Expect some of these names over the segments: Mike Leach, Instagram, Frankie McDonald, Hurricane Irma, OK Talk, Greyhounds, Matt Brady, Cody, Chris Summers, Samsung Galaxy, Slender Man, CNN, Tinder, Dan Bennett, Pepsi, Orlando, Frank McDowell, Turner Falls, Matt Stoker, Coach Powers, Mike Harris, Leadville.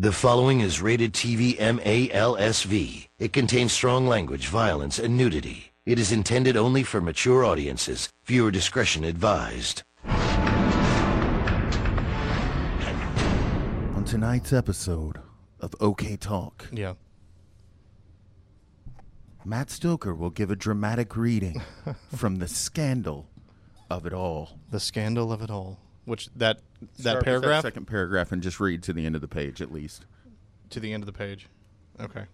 The following is rated TV MALSV. It contains strong language, violence, and nudity. It is intended only for mature audiences. Viewer discretion advised. On tonight's episode of OK Talk, Matt Stoker will give a dramatic reading from the scandal of it all. The scandal of it all. Which that paragraph, that second paragraph, and just read to the end of the page, at least. To the end of the page, okay.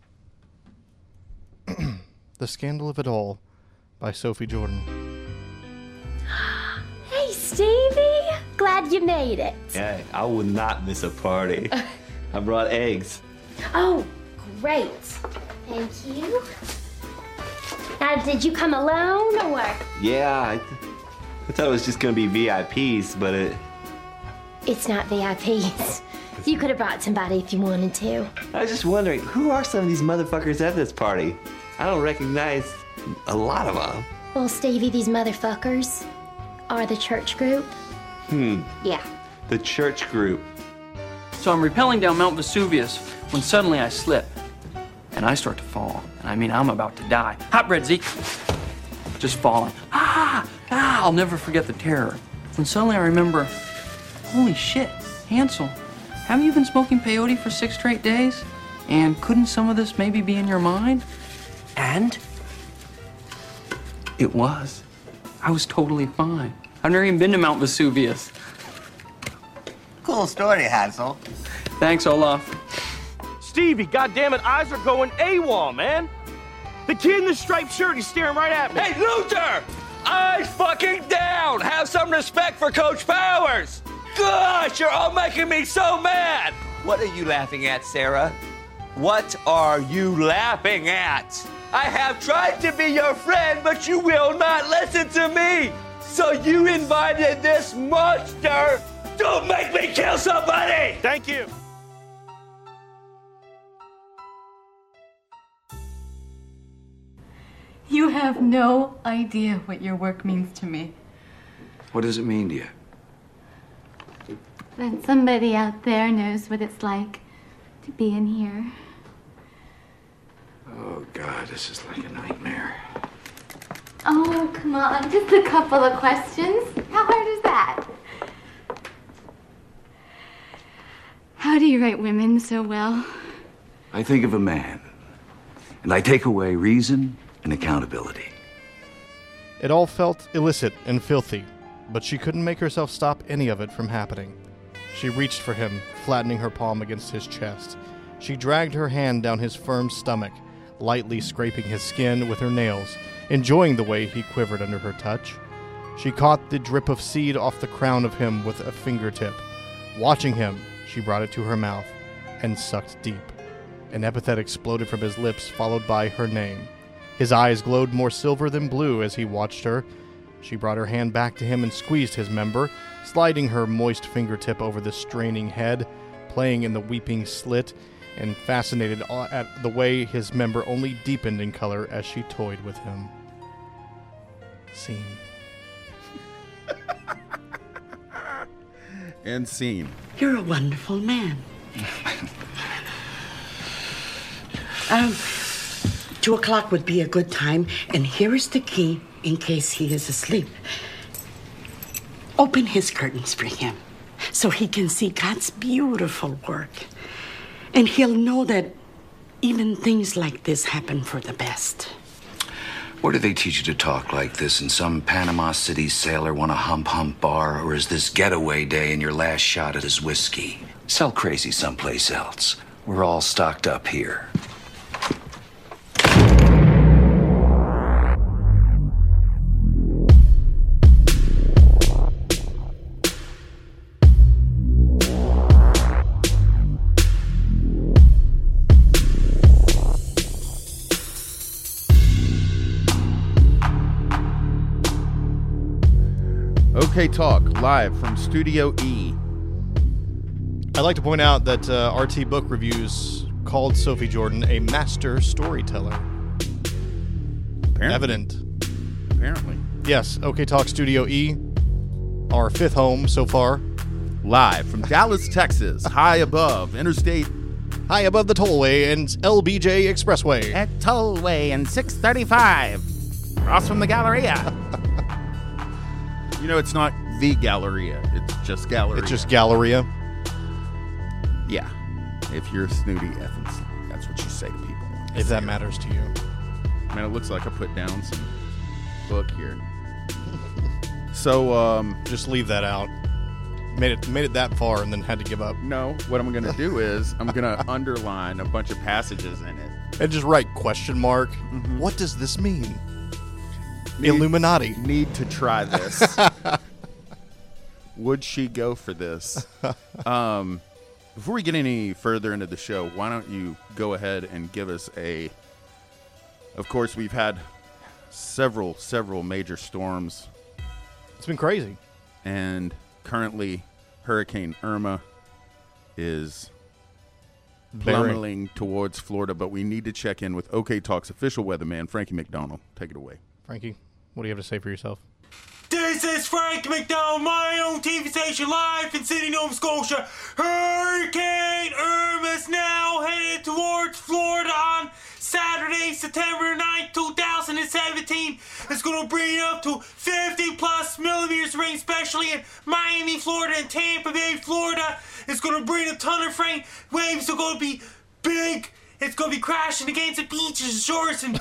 The Scandal of It All, by Sophie Jordan. Hey, Stevie, glad you made it. Yeah, I would not miss a party. I brought eggs. Oh, great! Thank you. Now, did you come alone or? Yeah. I thought it was just going to be VIPs, but It's not VIPs. You could have brought somebody if you wanted to. I was just wondering, who are some of these motherfuckers at this party? I don't recognize a lot of them. Well, Stevie, these motherfuckers are the church group. Yeah. The church group. So I'm rappelling down Mount Vesuvius when suddenly I slip. And I start to fall. And I mean, I'm about to die. Hot bread, Zeke. Just falling. I'll never forget the terror. And suddenly I remember, holy shit, Hansel, haven't you been smoking peyote for 6 straight days? And couldn't some of this maybe be in your mind? And it was. I was totally fine. I've never even been to Mount Vesuvius. Cool story, Hansel. Thanks, Olaf. Stevie, goddammit, eyes are going AWOL, man. The kid in the striped shirt, he's staring right at me. Hey, Luther! Eyes fucking down! Have some respect for Coach Powers! Gosh, you're all making me so mad! What are you laughing at, Sarah? What are you laughing at? I have tried to be your friend, but you will not listen to me! So you invited this monster! Don't make me kill somebody! Thank you! You have no idea what your work means to me. What does it mean to you? That somebody out there knows what it's like to be in here. Oh, God, this is like a nightmare. Oh, come on, just a couple of questions. How hard is that? How do you write women so well? I think of a man, and I take away reason and accountability. It all felt illicit and filthy, but she couldn't make herself stop any of it from happening. She reached for him, flattening her palm against his chest. She dragged her hand down his firm stomach, lightly scraping his skin with her nails, enjoying the way he quivered under her touch. She caught the drip of seed off the crown of him with a fingertip. Watching him, she brought it to her mouth and sucked deep. An epithet exploded from his lips, followed by her name. His eyes glowed more silver than blue as he watched her. She brought her hand back to him and squeezed his member, sliding her moist fingertip over the straining head, playing in the weeping slit, and fascinated at the way his member only deepened in color as she toyed with him. Scene. And scene. You're a wonderful man. Oh. 2:00 would be a good time, and here is the key in case he is asleep. Open his curtains for him so he can see God's beautiful work. And he'll know that even things like this happen for the best. Where do they teach you to talk like this? In some Panama City sailor want a hump bar, or is this getaway day and your last shot at his whiskey? Sell crazy someplace else. We're all stocked up here. OK Talk, live from Studio E. I'd like to point out that RT Book Reviews called Sophie Jordan a master storyteller. Apparently. Evident. Apparently. Yes, OK Talk Studio E, our fifth home so far. Live from Dallas, Texas, high above Interstate. High above the Tollway and LBJ Expressway. At Tollway and 635. Across from the Galleria. You know, it's not the Galleria. It's just Galleria. It's just Galleria. Yeah. If you're snooty Athens, that's what you say to people. If that matters to you. Man, it looks like I put down some book here. So, just leave that out. Made it that far and then had to give up. No, what I'm going to do is I'm going to underline a bunch of passages in it. And just write question mark. Mm-hmm. What does this mean? Illuminati. Need to try this. Would she go for this? Before we get any further into the show, why don't you go ahead and give us a... Of course, we've had several major storms. It's been crazy. And currently, Hurricane Irma is plummeting towards Florida, but we need to check in with OK Talk's official weatherman, Frankie McDonald. Take it away. Frankie, what do you have to say for yourself? This is Frank McDowell, my own TV station, live in Sydney, Nova Scotia. Hurricane Irma is now headed towards Florida on Saturday, September 9, 2017. It's going to bring up to 50-plus millimeters rain, especially in Miami, Florida, and Tampa Bay, Florida. It's going to bring a ton of rain. Waves are going to be big. It's going to be crashing against the beaches and shores and...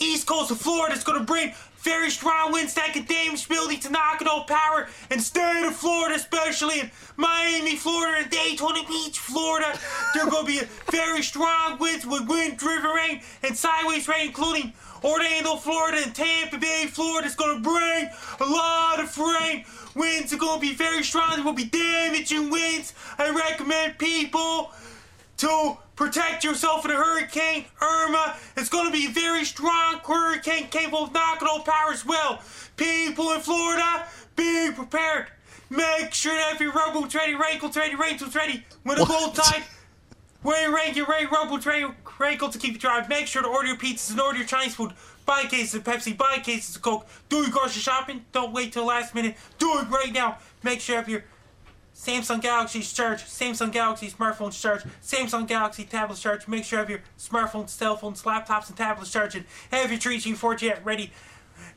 East coast of Florida is going to bring very strong winds that can damage buildings and knock out power. And state of Florida, especially in Miami, Florida, and Daytona Beach, Florida, there are going to be very strong winds with wind-driven rain and sideways rain, including Orlando, Florida, and Tampa Bay, Florida. It's going to bring a lot of rain. Winds are going to be very strong. There will be damaging winds. I recommend people to... protect yourself in a Hurricane Irma. It's going to be a very strong hurricane capable of knocking all power as well. People in Florida, be prepared. Make sure that every rope boot's ready, raincoat's ready, raincoat's ready. When the boat tight, wear your rain, get ready, rope boots ready, raincoats to keep you dry. Make sure to order your pizzas and order your Chinese food. Buy cases of Pepsi, buy cases of Coke. Do your grocery shopping. Don't wait till the last minute. Do it right now. Make sure if you're Samsung Galaxy's charge, Samsung Galaxy smartphones charge, Samsung Galaxy tablets charge. Make sure you have your smartphones, cell phones, laptops, and tablets charging. Have your 3G, 4G ready.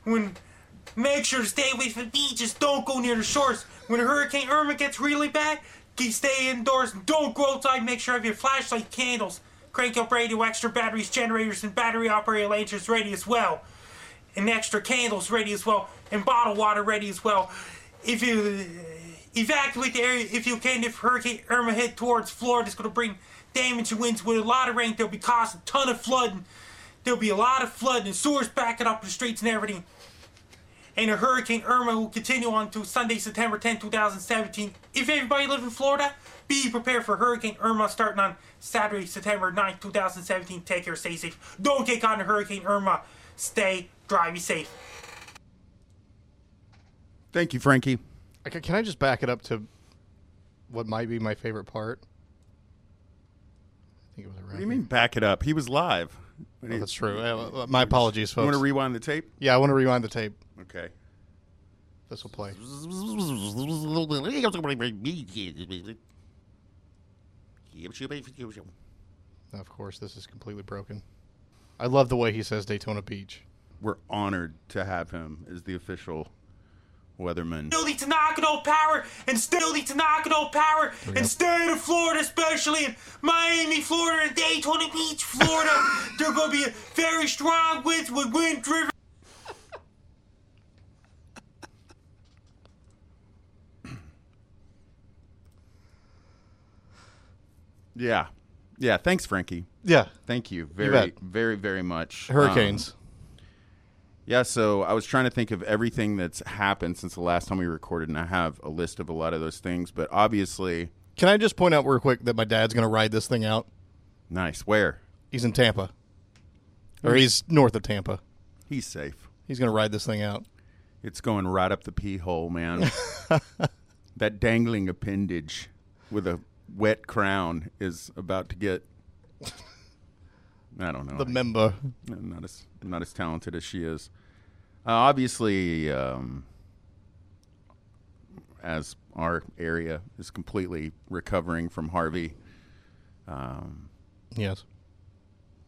When, make sure to stay away from the beaches. Don't go near the shores. When Hurricane Irma gets really bad, stay indoors and don't go outside. Make sure you have your flashlight, candles, crank up radio, extra batteries, generators, and battery-operated lanterns ready as well. And extra candles ready as well. And bottled water ready as well. If you... evacuate the area if you can. If Hurricane Irma head towards Florida, it's going to bring damage and winds with a lot of rain. There'll be causing a ton of flooding. There'll be a lot of flooding and sewers backing up the streets and everything. And the Hurricane Irma will continue on to Sunday, September 10, 2017. If everybody lives in Florida, be prepared for Hurricane Irma starting on Saturday, September 9, 2017. Take care, stay safe. Don't take on the Hurricane Irma. Stay dry, be safe. Thank you, Frankie. Can I just back it up to what might be my favorite part? I think it was around. What do you mean back it up? He was live. Oh, that's true. My apologies, folks. You want to rewind the tape? Yeah, I want to rewind the tape. Okay. This will play. Of course, this is completely broken. I love the way he says Daytona Beach. We're honored to have him as the official... weatherman. Still need to knock all power and still need to knock all power and state of Florida, especially in Miami, Florida, and Daytona Beach, Florida. There are going to be a very strong winds with wind-driven. Yeah. Yeah. Thanks, Frankie. Yeah. Thank you very much. Hurricanes. Yeah, so I was trying to think of everything that's happened since the last time we recorded, and I have a list of a lot of those things, but obviously... Can I just point out real quick that my dad's going to ride this thing out? Nice. Where? He's in Tampa. Or he's north of Tampa. He's safe. He's going to ride this thing out. It's going right up the pee hole, man. That dangling appendage with a wet crown is about to get, I don't know. The member. Not as talented as she is. Obviously, as our area is completely recovering from Harvey. Yes.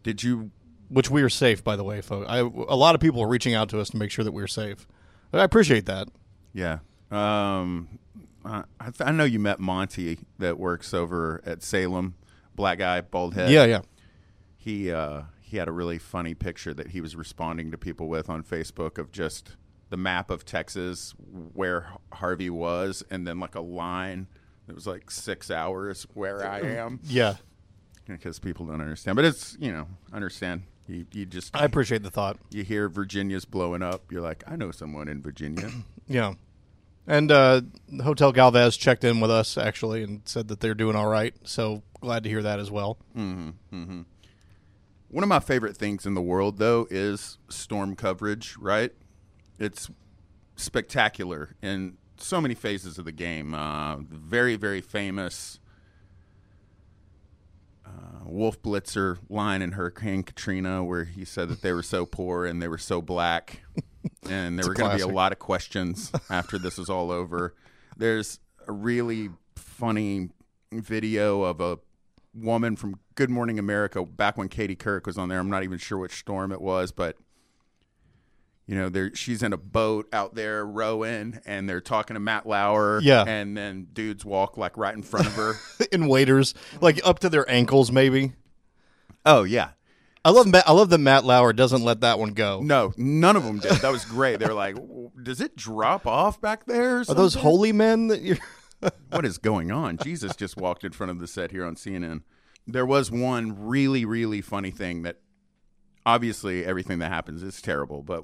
Did you? Which we are safe, by the way, folks. A lot of people are reaching out to us to make sure that we're safe. I appreciate that. Yeah. I know you met Monty that works over at Salem. Black guy, bald head. Yeah, yeah. He had a really funny picture that he was responding to people with on Facebook of just the map of Texas where Harvey was, and then like a line that was like 6 hours where I am. Yeah. Because people don't understand. But it's, understand. You just... I appreciate the thought. You hear Virginia's blowing up. You're like, I know someone in Virginia. Yeah. And Hotel Galvez checked in with us, actually, and said that they're doing all right. So glad to hear that as well. Mm-hmm. Mm-hmm. One of my favorite things in the world, though, is storm coverage, right? It's spectacular in so many phases of the game. Very, very famous... Wolf Blitzer line in Hurricane Katrina where he said that they were so poor and they were so black and there were going to be a lot of questions after this is all over. There's a really funny video of a woman from Good Morning America back when Katie Couric was on there. I'm not even sure which storm it was, but she's in a boat out there rowing, and they're talking to Matt Lauer. Yeah. And then dudes walk like right in front of her. In waders, like up to their ankles, maybe. Oh, yeah. I love that Matt Lauer doesn't let that one go. No, none of them did. That was great. They were like, does it drop off back there? Or something? Are those holy men that you're... What is going on? Jesus just walked in front of the set here on CNN. There was one really, really funny thing that obviously everything that happens is terrible, but...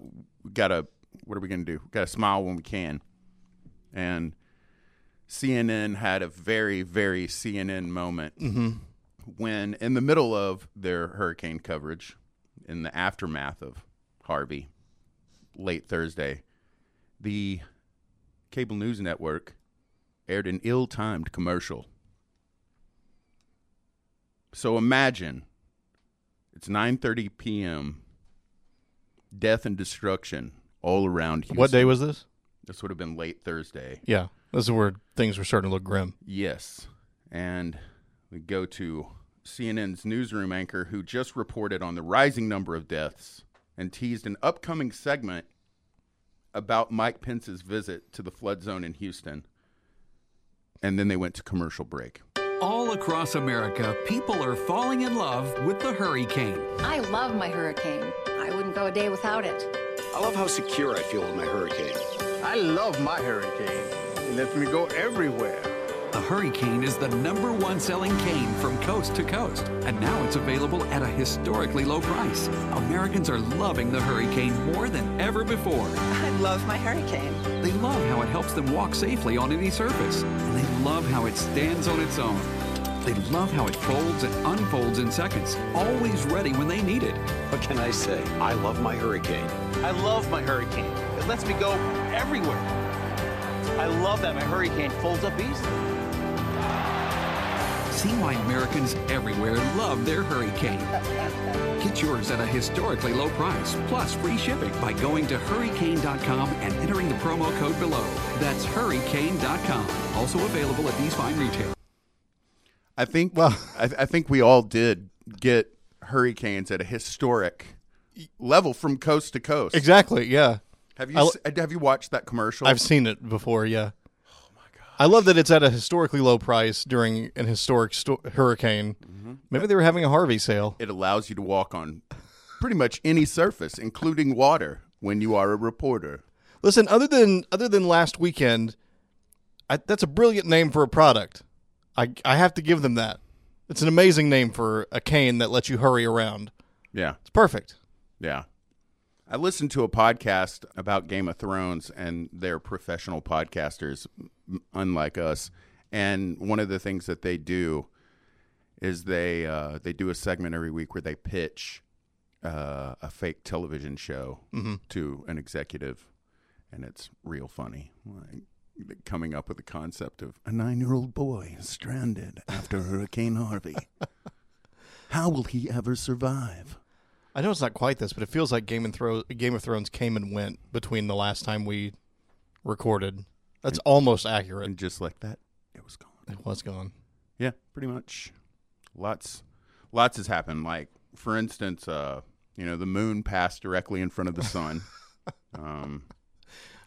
what are we going to do? We've got to smile when we can. And CNN had a very, very CNN moment when in the middle of their hurricane coverage, in the aftermath of Harvey, late Thursday, the cable news network aired an ill-timed commercial. So imagine it's 9:30 p.m., death and destruction all around Houston. What day was this? This would have been late Thursday. Yeah. This is where things were starting to look grim. Yes. And we go to CNN's newsroom anchor who just reported on the rising number of deaths and teased an upcoming segment about Mike Pence's visit to the flood zone in Houston. And then they went to commercial break. All across America, people are falling in love with the hurricane. I love my hurricane. I wouldn't go a day without it. I love how secure I feel with my hurricane. I love my hurricane. It lets me go everywhere. The hurricane is the #1 selling cane from coast to coast, and now it's available at a historically low price. Americans are loving the hurricane more than ever before. I love my hurricane. They love how it helps them walk safely on any surface. And they love how it stands on its own. They love how it folds and unfolds in seconds, always ready when they need it. What can I say? I love my hurricane. I love my hurricane. It lets me go everywhere. I love that my hurricane folds up easily. See why Americans everywhere love their hurricane. Get yours at a historically low price, plus free shipping by going to Hurricane.com and entering the promo code below. That's Hurricane.com. Also available at these fine retailers. I think I think we all did get hurricanes at a historic level from coast to coast. Exactly, yeah. Have you watched that commercial? I've seen it before, yeah. Oh, my God. I love that it's at a historically low price during an historic hurricane. Mm-hmm. Maybe they were having a Harvey sale. It allows you to walk on pretty much any surface, including water, when you are a reporter. Listen, other than last weekend, that's a brilliant name for a product. I have to give them that. It's an amazing name for a cane that lets you hurry around. Yeah. It's perfect. Yeah. I listened to a podcast about Game of Thrones and they're professional podcasters, unlike us. And one of the things that they do is they do a segment every week where they pitch a fake television show to an executive. and it's real funny. Like, coming up with the concept of a 9-year-old boy stranded after Hurricane Harvey. How will he ever survive? I know it's not quite this, but it feels like Game of Thrones came and went between the last time we recorded. That's almost accurate. And just like that, it was gone. It was gone. Yeah, pretty much. Lots has happened. Like, for instance, the moon passed directly in front of the sun.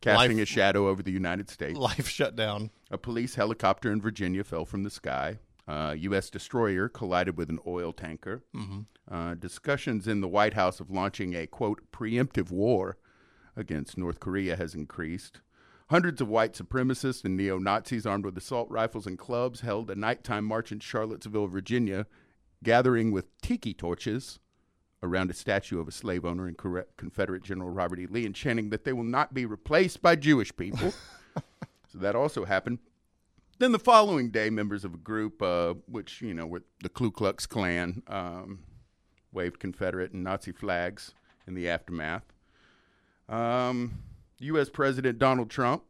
Casting a shadow over the United States. Life shut down. A police helicopter in Virginia fell from the sky. U.S. destroyer collided with an oil tanker. Mm-hmm. Discussions in the White House of launching a, quote, preemptive war against North Korea has increased. Hundreds of white supremacists and neo-Nazis armed with assault rifles and clubs held a nighttime march in Charlottesville, Virginia, gathering with tiki torches around a statue of a slave owner and Confederate General Robert E. Lee, and chanting that they will not be replaced by Jewish people. So that also happened. Then the following day, members of a group, which, were the Ku Klux Klan, waved Confederate and Nazi flags in the aftermath. U.S. President Donald Trump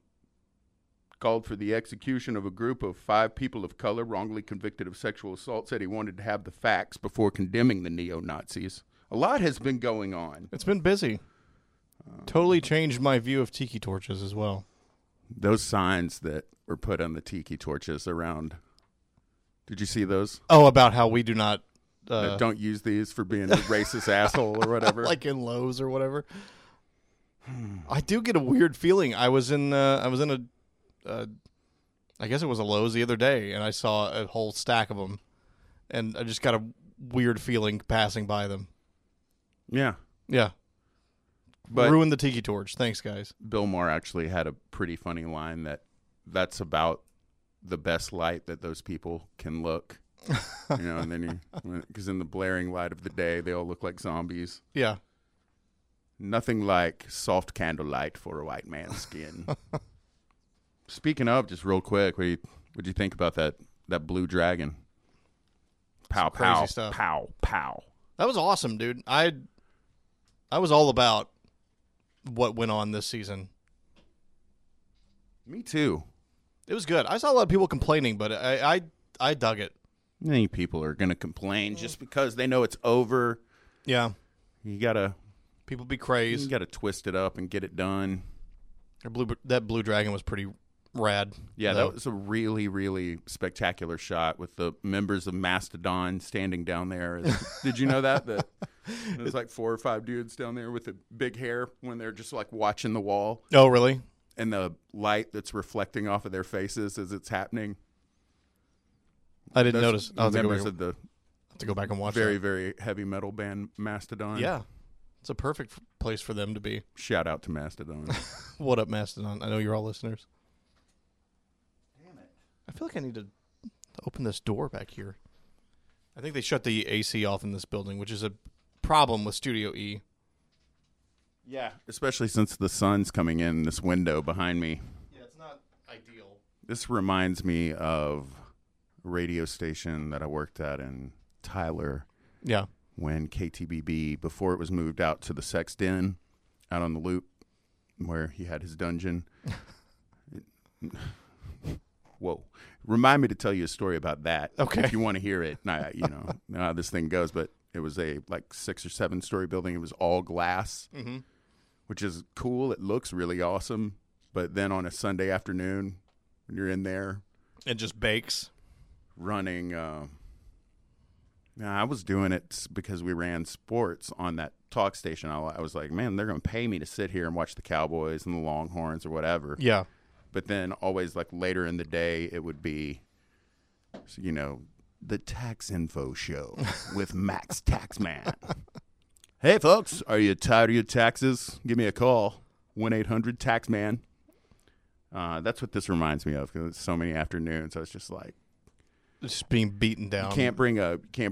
called for the execution of a group of 5 people of color wrongly convicted of sexual assault, said he wanted to have the facts before condemning the neo-Nazis. A lot has been going on. It's been busy. Totally changed my view of tiki torches as well. Those signs that were put on the tiki torches around. Did you see those? Oh, about how we do not... don't use these for being a racist asshole or whatever. Like in Lowe's or whatever. I do get a weird feeling. I guess it was a Lowe's the other day, and I saw a whole stack of them, and I just got a weird feeling passing by them. Yeah. Yeah. But ruined the tiki torch. Thanks, guys. Bill Maher actually had a pretty funny line that's about the best light that those people can look. And then because in the blaring light of the day, they all look like zombies. Yeah. Nothing like soft candlelight for a white man's skin. Speaking of, just real quick, what'd you think about that blue dragon? Pow, pow, crazy stuff. Pow, pow. That was awesome, dude. I was all about what went on this season. Me too. It was good. I saw a lot of people complaining, but I dug it. Many people are going to complain just because they know it's over. Yeah. People be crazed. You got to twist it up and get it done. That blue dragon was pretty rad. Yeah, that was a really, really spectacular shot with the members of Mastodon standing down there. Did you know that? There's like 4 or 5 dudes down there with the big hair when they're just like watching the wall. Oh, really? And the light that's reflecting off of their faces as it's happening. I didn't notice. I'll members of the have to go back and watch. Very, that. Very heavy metal band Mastodon. Yeah. It's a perfect place for them to be. Shout out to Mastodon. What up, Mastodon? I know you're all listeners. Damn it. I feel like I need to open this door back here. I think they shut the AC off in this building, which is a problem with Studio E. Yeah. Especially since the sun's coming in this window behind me. Yeah, it's not ideal. This reminds me of a radio station that I worked at in Tyler. Yeah. When KTBB, before it was moved out to the Sex Den, out on the loop, where he had his dungeon. Whoa. Remind me to tell you a story about that. Okay. If you want to hear it, how this thing goes. But it was a 6 or 7 story building. It was all glass, mm-hmm. Which is cool. It looks really awesome. But then on a Sunday afternoon, when you're in there. It just bakes. Running... I was doing it because we ran sports on that talk station. I was like, man, they're going to pay me to sit here and watch the Cowboys and the Longhorns or whatever. Yeah. But then always later in the day, it would be, the Tax Info Show with Max Taxman. Hey, folks, are you tired of your taxes? Give me a call. 1-800-TAXMAN. That's what this reminds me of because it's so many afternoons. I was just like. Just being beaten down. You can't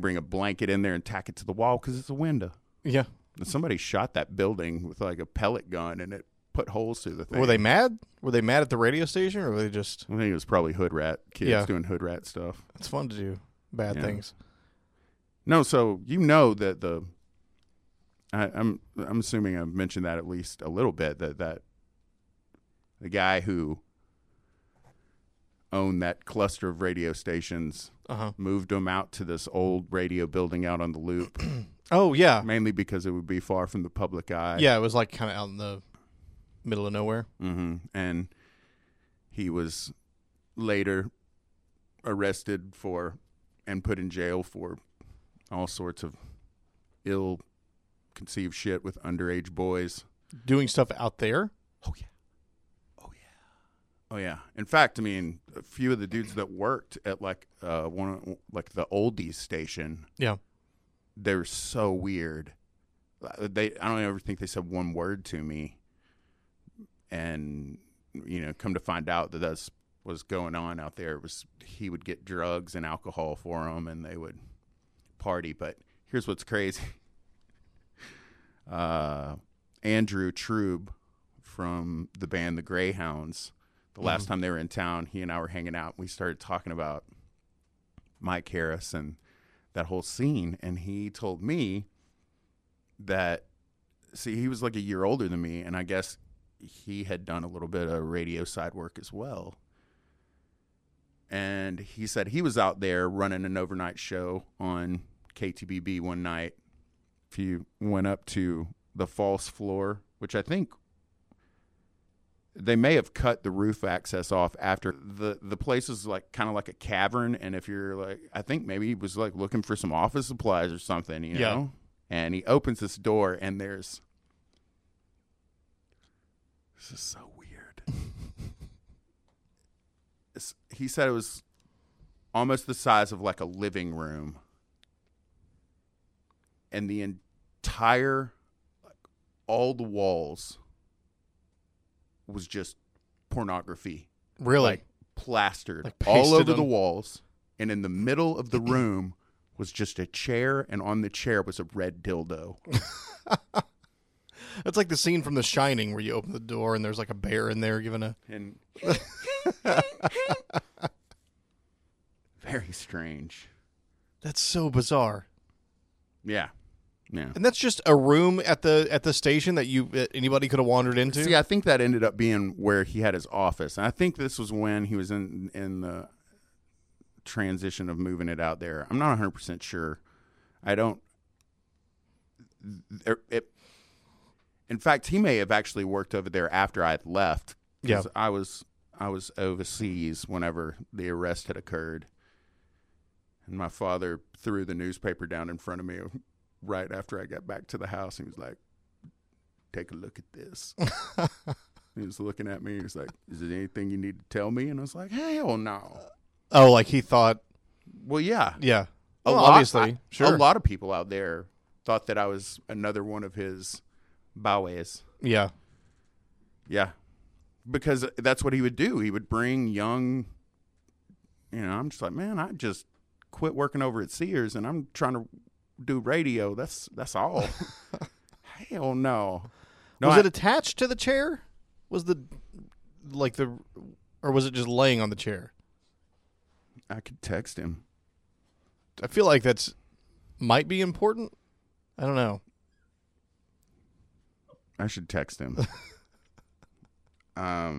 bring a blanket in there and tack it to the wall because it's a window. Yeah. And somebody shot that building with a pellet gun and it put holes through the thing. Were they mad? Were they mad at the radio station or were they just? I think it was probably hood rat kids doing hood rat stuff. It's fun to do bad things. No, so that the I'm assuming I've mentioned that at least a little bit that the guy who owned that cluster of radio stations, moved them out to this old radio building out on the loop. Oh, yeah. Mainly because it would be far from the public eye. Yeah, it was like kind of out in the middle of nowhere. Mm-hmm. And he was later arrested for and put in jail for all sorts of ill-conceived shit with underage boys. Doing stuff out there? Oh, yeah. Oh, yeah. In fact, I mean, a few of the dudes that worked at like one, like the oldies station. Yeah. They were so weird. I don't ever think they said one word to me. And, you know, come to find out that that's what's going on out there. It was, he would get drugs and alcohol for them and they would party. But here's what's crazy. Andrew Trube from the band The Greyhounds. The last time they were in town, he and I were hanging out. We started talking about Mike Harris and that whole scene. And he told me that, see, he was like a year older than me. And I guess he had done a little bit of radio side work as well. And he said he was out there running an overnight show on KTBB one night. If you went up to the false floor, which I think they may have cut the roof access off after the place is like kind of like a cavern. And if you're like, I think maybe he was like looking for some office supplies or something, you know, and he opens this door and there's, this is so weird. He said it was almost the size of like a living room. And the entire, like, all the walls was just pornography. Really? Like plastered like all over the walls. And in the middle of the room was just a chair. And on the chair was a red dildo. That's like the scene from The Shining where you open the door and there's like a bear in there giving a... And... Very strange. That's so bizarre. Yeah. Yeah. And that's just a room at the station that anybody could have wandered into. See, I think that ended up being where he had his office, and I think this was when he was in the transition of moving it out there. I'm not 100% sure. I don't. In fact, he may have actually worked over there after I had left. Yeah, I was overseas whenever the arrest had occurred, and my father threw the newspaper down in front of me. Right after I got back to the house, he was like, "Take a look at this." He was looking at me. He was like, "Is there anything you need to tell me?" And I was like, "Hell no." Oh, like he thought. Well, yeah, yeah. A lot of people out there thought that I was another one of his bowies. Yeah, yeah, because that's what he would do. He would bring young. You know, I'm just like, man, I just quit working over at Sears, and I'm trying to do radio. That's all. Hell no. Was it attached to the chair? Was or was it just laying on the chair? I could text him. I feel like that's might be important. I don't know. I should text him. I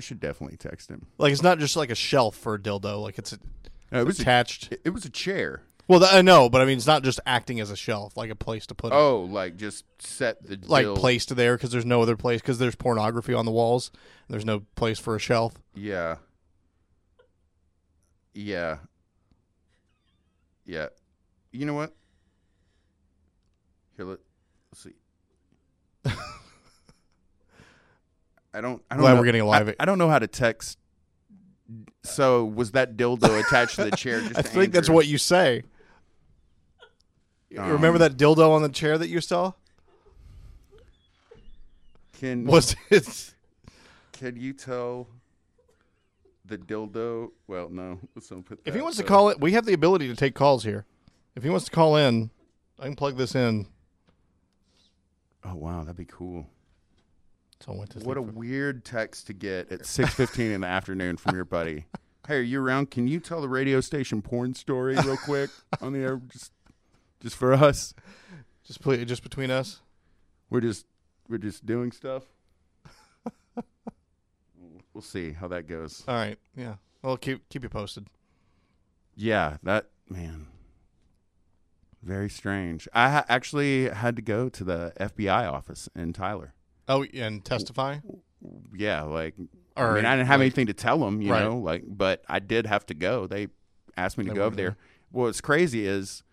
should definitely text him. Like it's not just like a shelf for a dildo. Like it's it was attached. It was a chair. Well, I know, but I mean, it's not just acting as a shelf, like a place to put. Oh, like just set the like placed there because there's no other place because there's pornography on the walls. And there's no place for a shelf. Yeah. Yeah. Yeah. You know what? Here, let's see. I don't. Glad we're getting a live. I don't know how to text. So was that dildo attached to the chair? Just I think Andrew? That's what you say. Remember that dildo on the chair that you saw? Can you tell the dildo? Well, no. Let's don't put that. If he wants to call it, we have the ability to take calls here. If he wants to call in, I can plug this in. Oh wow, that'd be cool. What a weird text to get at 6:15 in the afternoon from your buddy. Hey, are you around? Can you tell the radio station porn story real quick on the air, just for us? Just between us. We're just doing stuff. We'll see how that goes. All right. Yeah. Well, keep you posted. Yeah. That, man. Very strange. I actually had to go to the FBI office in Tyler. Oh, and testify? Yeah. Like, or, I mean, I didn't have anything to tell them, you know, like, but I did have to go. They asked me to go over there. What's crazy is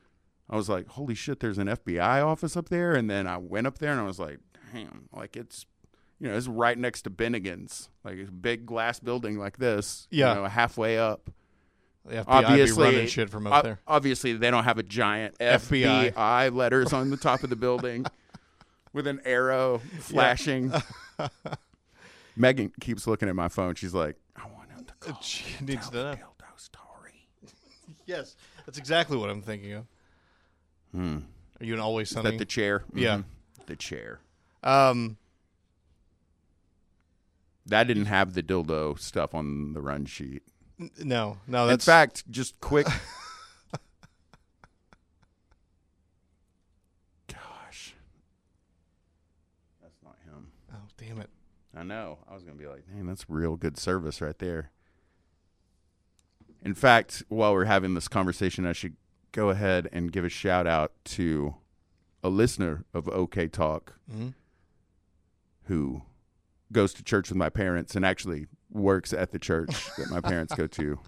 I was like, holy shit, there's an FBI office up there. And then I went up there and I was like, damn, like it's, you know, it's right next to Bennigan's, like a big glass building like this, you know, halfway up. The FBI obviously, be running shit from up there. Obviously, they don't have a giant FBI letters on the top of the building with an arrow flashing. Yeah. Megan keeps looking at my phone. She's like, I want him to call. She needs to tell that story. Yes, that's exactly what I'm thinking of. Hmm. Are you an Always Sunny? Is that the chair? Mm-hmm. Yeah. The chair. That didn't have the dildo stuff on the run sheet. No. That's... In fact, just quick. Gosh. That's not him. Oh, damn it. I know. I was going to be like, dang, that's real good service right there. In fact, while we're having this conversation, I should go ahead and give a shout out to a listener of OK Talk who goes to church with my parents and actually works at the church that my parents go to.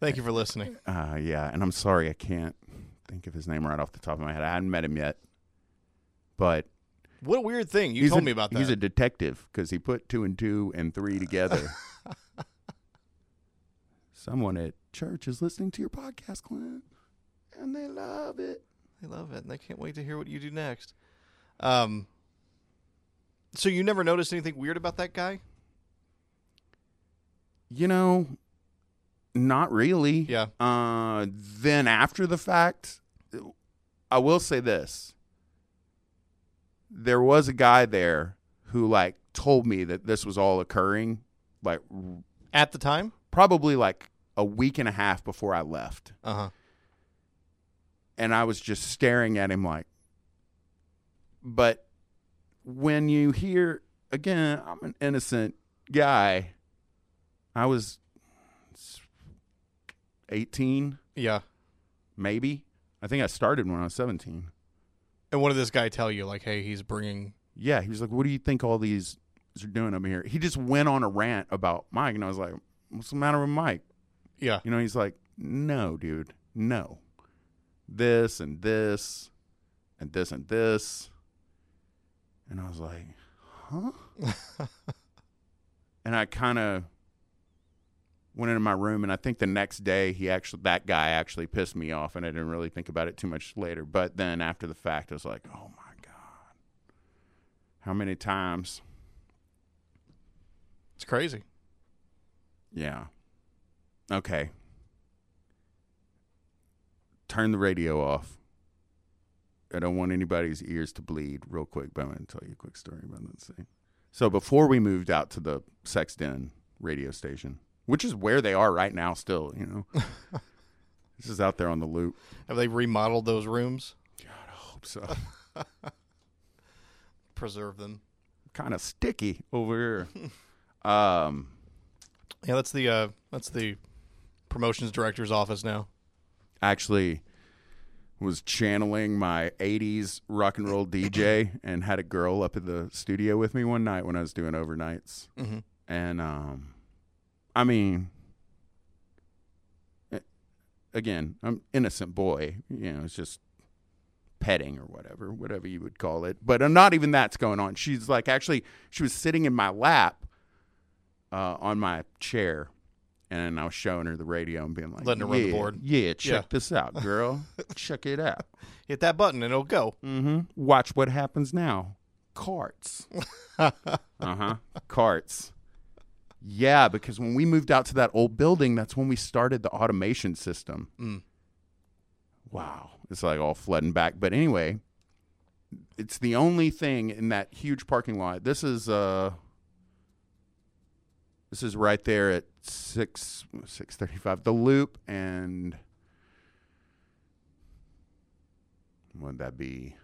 Thank you for listening. Yeah, and I'm sorry I can't think of his name right off the top of my head. I hadn't met him yet. But what a weird thing. You told me about that. He's a detective because he put 2 and 2 and 3 together. Someone at church is listening to your podcast, Clint, and they love it. They love it, and they can't wait to hear what you do next. So you never noticed anything weird about that guy? You know, not really. Yeah. Then after the fact, I will say this. There was a guy there who, like, told me that this was all occurring, like, at the time? Probably, like, a week and a half before I left. Uh-huh. And I was just staring at him like, but when you hear, again, I'm an innocent guy. I was 18. Yeah. Maybe. I think I started when I was 17. And what did this guy tell you? Like, hey, he's bringing... Yeah, he was like, what do you think all these are doing over here? He just went on a rant about Mike, and I was like, what's the matter with Mike? Yeah. You know, he's like, no, dude, no. This and this and this and this. And I was like, huh? And I kind of went into my room, and I think the next day that guy actually pissed me off, and I didn't really think about it too much later. But then after the fact, I was like, oh, my God. How many times? It's crazy. Yeah. Okay. Turn the radio off. I don't want anybody's ears to bleed real quick, but I'm going to tell you a quick story about that scene. So before we moved out to the Sex Den radio station, which is where they are right now still, you know. This is out there on the loop. Have they remodeled those rooms? God, I hope so. Preserve them. Kind of sticky over here. Yeah, that's the promotions director's office now. Actually... was channeling my 80s rock and roll DJ and had a girl up at the studio with me one night when I was doing overnights. Mm-hmm. And, I mean, again, I'm innocent boy. You know, it's just petting or whatever you would call it. But not even that's going on. She's like, actually, she was sitting in my lap on my chair. And I was showing her the radio and being like, letting her run the board. Yeah, check this out, girl. Check it out. Hit that button and it'll go. Mm-hmm. Watch what happens now. Carts. Uh-huh. Carts. Yeah, because when we moved out to that old building, that's when we started the automation system. Mm. Wow. It's like all flooding back. But anyway, it's the only thing in that huge parking lot. This is right there at 6:35. The Loop and would that be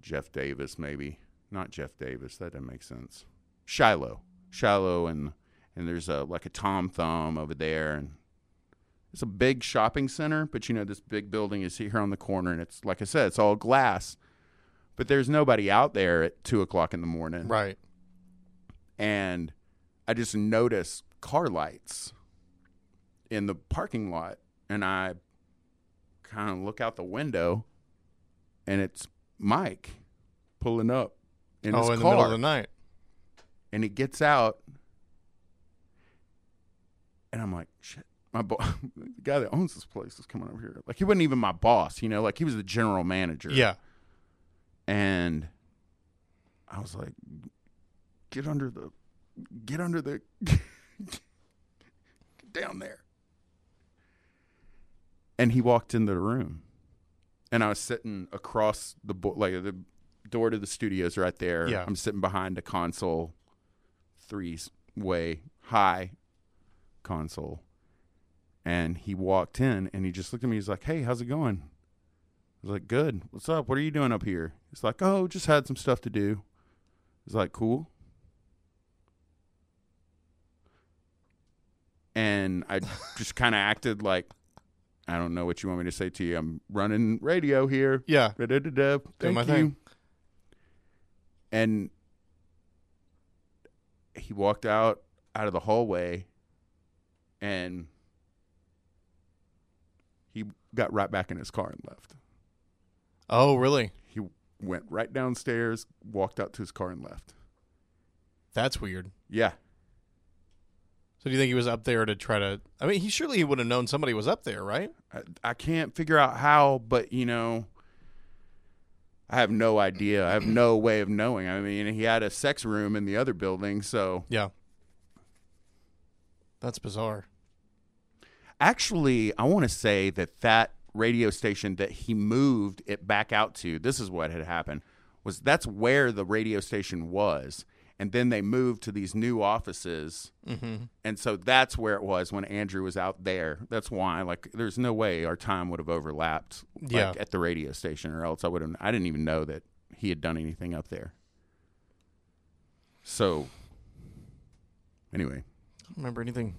Jeff Davis maybe? Not Jeff Davis. That doesn't make sense. Shiloh. shallow, and there's a like a Tom Thumb over there, and it's a big shopping center, but you know, this big building is here on the corner, and it's, like I said, it's all glass, but there's nobody out there at 2 o'clock in the morning. Right. And I just noticed car lights in the parking lot, and I kind of look out the window, and it's Mike pulling up in his car. Oh, in the middle of the night. And he gets out, and I'm like, shit. The guy that owns this place is coming over here. Like, he wasn't even my boss, you know? Like, he was the general manager. Yeah. And I was like, get under the, get down there. And he walked into the room. And I was sitting across the, like, the door to the studio's right there. Yeah. I'm sitting behind a console, 3-way high console. And he walked in, and he just looked at me. He's like, hey, how's it going? I was like, good. What's up? What are you doing up here? He's like, oh, just had some stuff to do. He's like, cool. And I just kind of acted like, I don't know what you want me to say to you. I'm running radio here. Yeah. Da-da-da-da. Thank you. Thing. And he walked out of the hallway, and he got right back in his car and left. Oh, really? He went right downstairs, walked out to his car, and left. That's weird. Yeah. So do you think he was up there to try to... I mean, he would have known somebody was up there, right? I can't figure out how, but, you know, I have no idea. I have no way of knowing. I mean, he had a sex room in the other building, so... Yeah. That's bizarre. Actually, I want to say that radio station that he moved it back out to, this is what had happened, was that's where the radio station was. And then they moved to these new offices. Mm-hmm. And so that's where it was when Andrew was out there. That's why, like, there's no way our time would have overlapped, like, yeah, at the radio station, or else I didn't even know that he had done anything up there. So, anyway. I don't remember anything.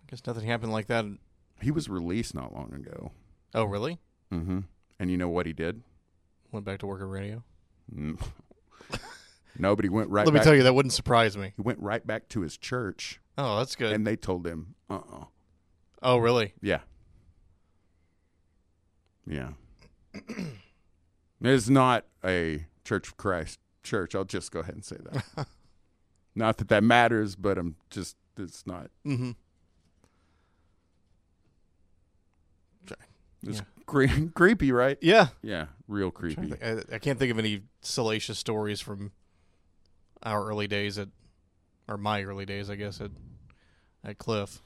I guess nothing happened like that. He was released not long ago. Oh, really? Mm-hmm. And you know what he did? Went back to work at radio? No, but he went right back. Let me tell you, that wouldn't surprise me. He went right back to his church. Oh, that's good. And they told him, uh-uh. Oh, really? Yeah. Yeah. It's not a Church of Christ church. I'll just go ahead and say that. Not that that matters, but I'm just, it's not. Mm-hmm. It's creepy, right? Yeah. Yeah, real creepy. I can't think of any salacious stories from our early days my early days, I guess, at Cliff.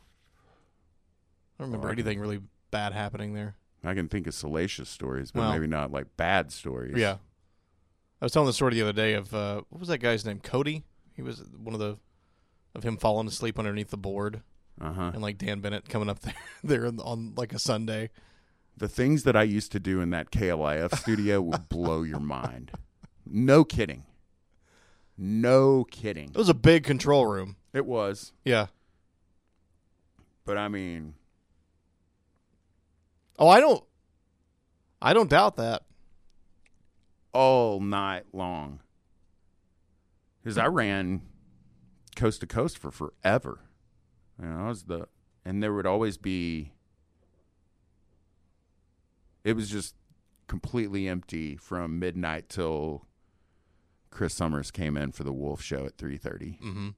I don't remember anything really bad happening there. I can think of salacious stories, but maybe not like bad stories. Yeah. I was telling the story the other day of, what was that guy's name? Cody? He was one of him falling asleep underneath the board. Uh-huh. And like Dan Bennett coming up there on like a Sunday. The things that I used to do in that KLIF studio would blow your mind. No kidding. No kidding. It was a big control room. It was. Yeah. But I mean. Oh, I don't doubt that. All night long. Because I ran coast to coast for forever. You know, and there would always be. It was just completely empty from midnight till Chris Summers came in for the Wolf Show at 3:30. Mm-hmm.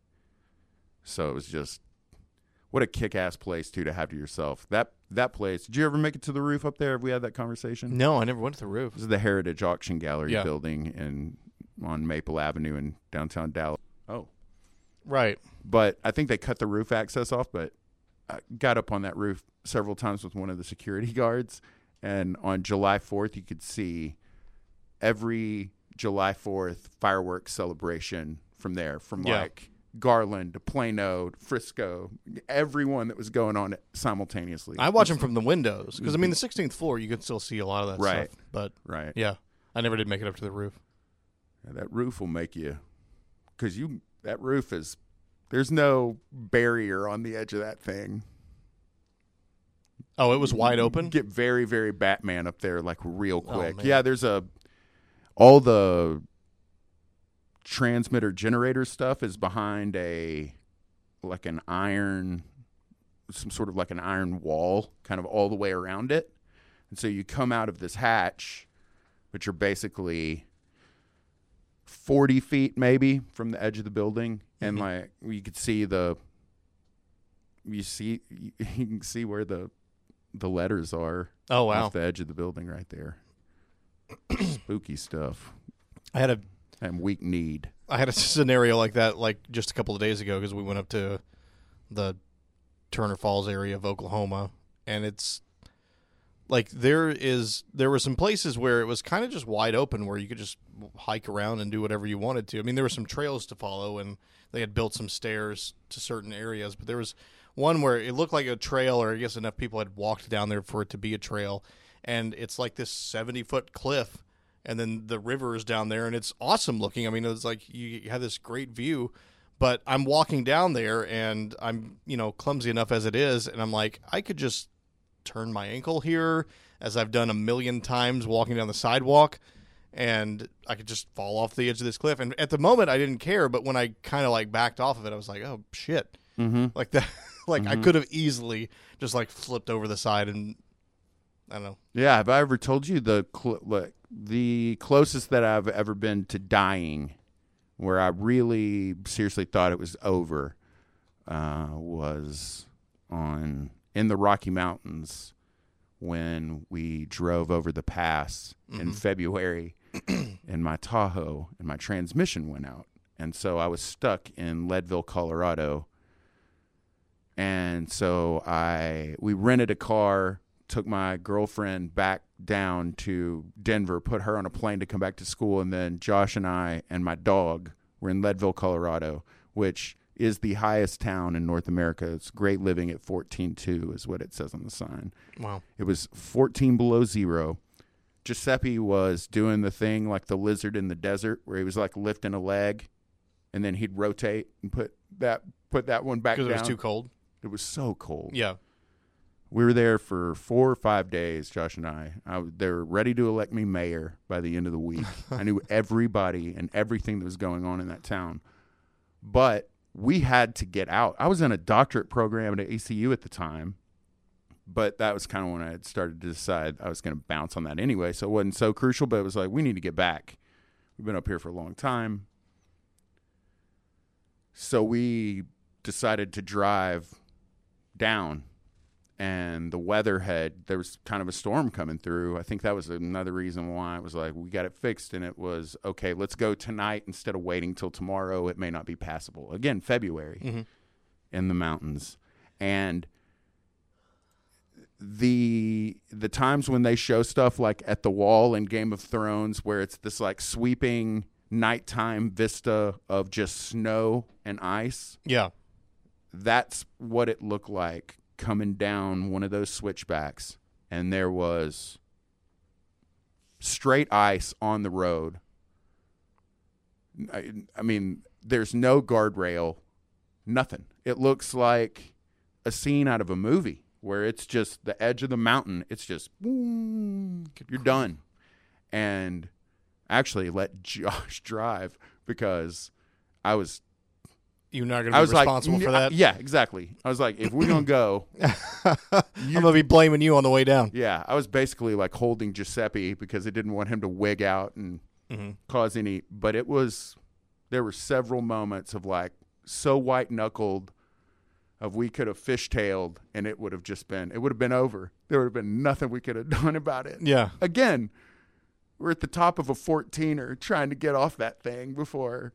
So it was just, what a kick-ass place to have to yourself. That place. Did you ever make it to the roof up there? Have we had that conversation? No, I never went to the roof. This is the Heritage Auction Gallery building on Maple Avenue in downtown Dallas. Oh, right. But I think they cut the roof access off. But I got up on that roof several times with one of the security guards. And on July 4th, you could see every July 4th fireworks celebration from there, from like Garland to Plano, to Frisco, everyone that was going on simultaneously. I watch them from the windows because, I mean, the 16th floor, you can still see a lot of that stuff. But, yeah, I never did make it up to the roof. Yeah, that roof will make you, because that roof is There's no barrier on the edge of that thing. Oh, it was wide open? Get very, very Batman up there, like, real quick. Oh, yeah, there's a... All the transmitter generator stuff is behind a... Like an iron... Some sort of like an iron wall, kind of all the way around it. And so you come out of this hatch, which are basically 40 feet maybe from the edge of the building. And like you could see the... You can see where the letters are. Oh, wow. Off the edge of the building right there. Spooky stuff. I'm weak kneed. I had a scenario like that, like just a couple of days ago, because we went up to the Turner Falls area of Oklahoma, and it's like there were some places where it was kind of just wide open where you could just hike around and do whatever you wanted to. I mean, there were some trails to follow, and they had built some stairs to certain areas, but there was one where it looked like a trail, or I guess enough people had walked down there for it to be a trail, and it's like this 70-foot cliff, and then the river is down there, and it's awesome looking. I mean, it's like you have this great view, but I'm walking down there, and I'm, you know, clumsy enough as it is, and I'm like, I could just turn my ankle here, as I've done a million times walking down the sidewalk, and I could just fall off the edge of this cliff. And at the moment, I didn't care, but when I kind of like backed off of it, I was like, oh, shit. Mm-hmm. Like that. Like, mm-hmm. I could have easily just, like, flipped over the side and, I don't know. Yeah, have I ever told you the closest that I've ever been to dying, where I really seriously thought it was over, was in the Rocky Mountains when we drove over the pass in February in my Tahoe, and my transmission went out. And so I was stuck in Leadville, Colorado. And so we rented a car, took my girlfriend back down to Denver, put her on a plane to come back to school, and then Josh and I and my dog were in Leadville, Colorado, which is the highest town in North America. It's great living at 14.2 is what it says on the sign. Wow. It was 14 below zero. Giuseppe was doing the thing like the lizard in the desert, where he was like lifting a leg, and then he'd rotate and put that one back down. Because it was too cold? It was so cold. Yeah. We were there for 4 or 5 days, Josh and I. They were ready to elect me mayor by the end of the week. I knew everybody and everything that was going on in that town. But we had to get out. I was in a doctorate program at ACU at the time, but that was kind of when I had started to decide I was going to bounce on that anyway. So it wasn't so crucial, but it was like, we need to get back. We've been up here for a long time. So we decided to drive down, and the weather there was kind of a storm coming through. I think that was another reason why it was like, we got it fixed, and it was, okay, let's go tonight instead of waiting till tomorrow. It may not be passable. Again, February in the mountains. And the times when they show stuff like at the wall in Game of Thrones, where it's this like sweeping nighttime vista of just snow and ice. Yeah. That's what it looked like coming down one of those switchbacks, and there was straight ice on the road. I mean, there's no guardrail, nothing. It looks like a scene out of a movie where it's just the edge of the mountain. It's just, you're done. And actually let Josh drive, because I was... You're not going to be responsible for that? Yeah, exactly. I was like, if we're going to go... I'm going to be blaming you on the way down. Yeah, I was basically like holding Giuseppe, because I didn't want him to wig out and cause any... But it was... There were several moments of like, so white-knuckled of we could have fishtailed, and it would have just been... It would have been over. There would have been nothing we could have done about it. Yeah. Again, we're at the top of a 14er trying to get off that thing before...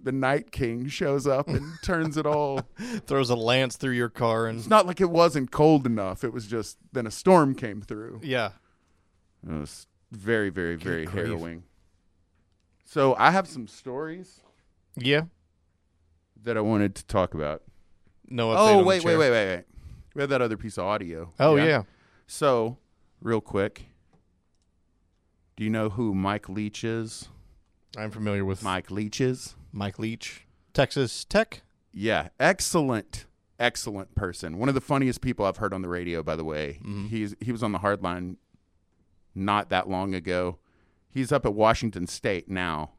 The Night King shows up and turns it all. Throws a lance through your car. And it's not like it wasn't cold enough. It was just, then a storm came through. Yeah. It was very, very, very harrowing. So I have some stories. Yeah. That I wanted to talk about. No update on the chair. Wait. We have that other piece of audio. Oh, yeah. So, real quick. Do you know who Mike Leach is? I'm familiar with Mike Leach. Texas Tech? Yeah. Excellent, excellent person. One of the funniest people I've heard on the radio, by the way. Mm-hmm. He was on the hard line not that long ago. He's up at Washington State now.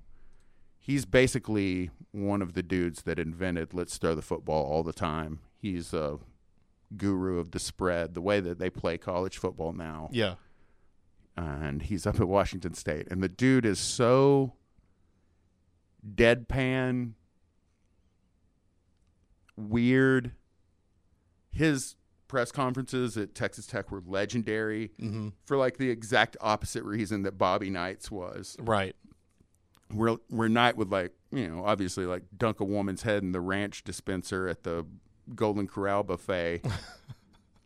He's basically one of the dudes that invented let's throw the football all the time. He's a guru of the spread, the way that they play college football now. Yeah. And he's up at Washington State. And the dude is so deadpan, weird. His press conferences at Texas Tech were legendary for like the exact opposite reason that Bobby Knight's was. Right. Where Knight would, like, you know, obviously, like, dunk a woman's head in the ranch dispenser at the Golden Corral buffet.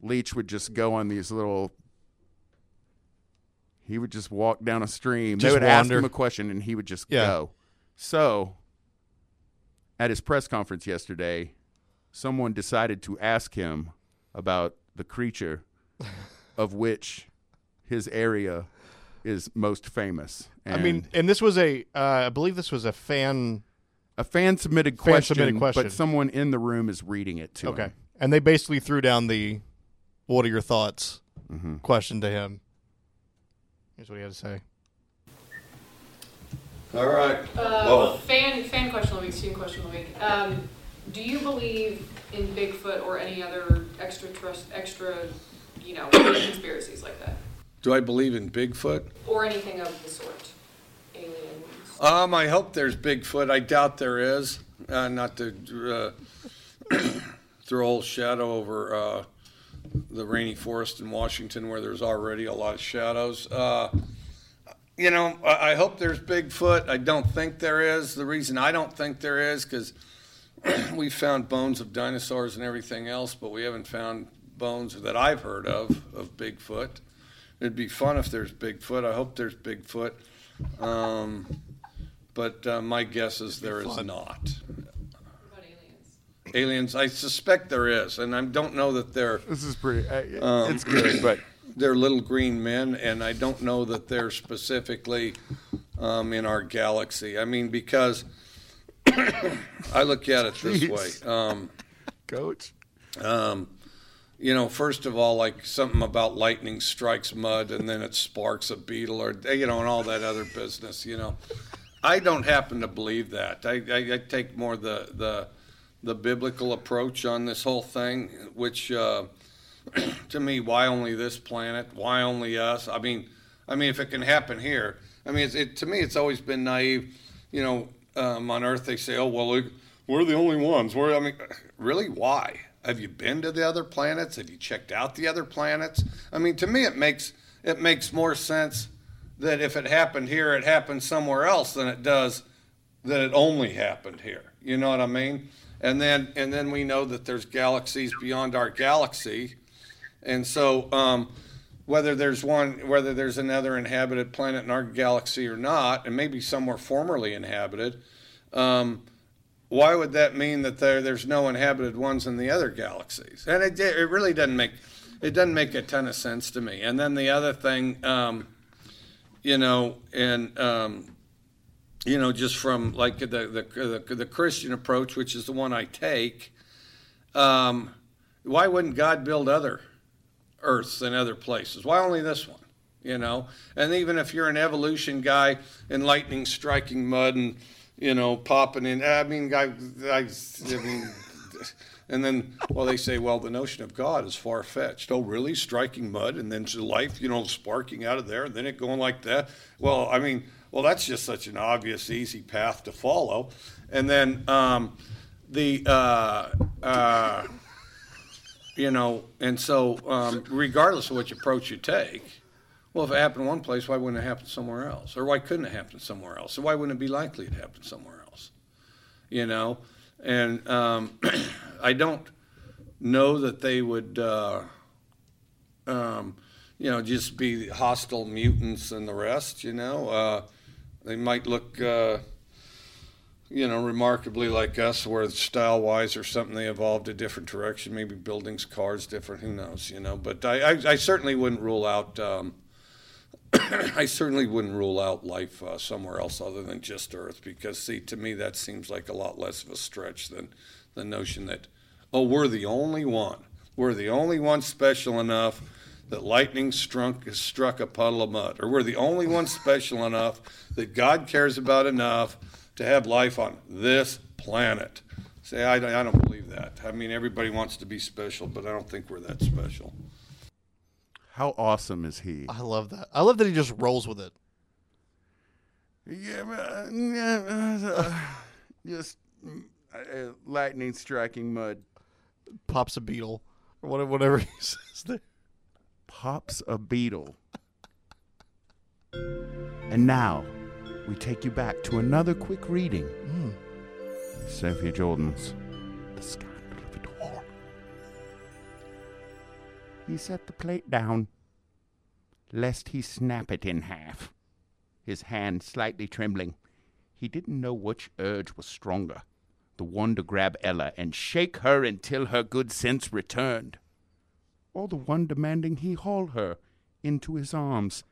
Leach would just go on these little – he would just walk down a stream. Just they would wander. Ask him a question, and he would just go. So at his press conference yesterday, someone decided to ask him about the creature of which his area – is most famous. And I mean, and this was a, I believe this was a fan-submitted question, but someone in the room is reading it to him. Okay, and they basically threw down the "What are your thoughts?" question to him. Here's what he had to say. All right. Fan question of the week, student question of the week. Do you believe in Bigfoot or any other extra conspiracies like that? Do I believe in Bigfoot? Or anything of the sort. Aliens. I hope there's Bigfoot. I doubt there is. Not to throw a whole shadow over the rainy forest in Washington where there's already a lot of shadows. I hope there's Bigfoot. I don't think there is. The reason I don't think there is because we found bones of dinosaurs and everything else, but we haven't found bones that I've heard of Bigfoot. It'd be fun if there's Bigfoot. I hope there's Bigfoot. But my guess is there is not. What about aliens? Aliens, I suspect there is. And I don't know that they're... This is pretty... it's good, but... They're little green men, and I don't know that they're specifically in our galaxy. I mean, because I look at it this way. Coach? First of all, like something about lightning strikes mud and then it sparks a beetle or, and all that other business, I don't happen to believe that. I take more the biblical approach on this whole thing, which to me, why only this planet? Why only us? I mean, if it can happen here, to me, it's always been naive. On Earth, they say, oh, well, we're the only ones. Really, why? Have you been to the other planets? Have you checked out the other planets? To me, it makes more sense that if it happened here, it happened somewhere else than it does that it only happened here. You know what I mean? And then we know that there's galaxies beyond our galaxy, and so whether there's another inhabited planet in our galaxy or not, and maybe somewhere formerly inhabited. Why would that mean that there's no inhabited ones in the other galaxies? And it really doesn't make a ton of sense to me. And then the other thing, just from like the Christian approach, which is the one I take, why wouldn't God build other Earths and other places? Why only this one? And even if you're an evolution guy and lightning striking mud and popping in. And then, they say, well, the notion of God is far-fetched. Oh, really? Striking mud and then life, sparking out of there and then it going like that. Well, that's just such an obvious, easy path to follow. And then regardless of which approach you take, well, if it happened in one place, why wouldn't it happen somewhere else? Or why couldn't it happen somewhere else? Or why wouldn't it be likely it happened somewhere else? And I don't know that they would, just be hostile mutants and the rest, They might look, remarkably like us, where style-wise or something they evolved a different direction, maybe buildings, cars different, who knows, But I certainly wouldn't rule out I certainly wouldn't rule out life somewhere else other than just Earth, because, see, to me that seems like a lot less of a stretch than the notion that, oh, we're the only one. We're the only one special enough that lightning struck a puddle of mud, or we're the only one special enough that God cares about enough to have life on this planet. Say, I don't believe that. I mean, everybody wants to be special, but I don't think we're that special. How awesome is he? I love that. I love that he just rolls with it. Lightning striking mud. Pops a beetle, or whatever he says there. Pops a beetle. And now, we take you back to another quick reading. Sophie Jordan's The Scandal of It All. He set the plate down, lest he snap it in half. His hand slightly trembling. He didn't know which urge was stronger, the one to grab Ella and shake her until her good sense returned, or the one demanding he haul her into his arms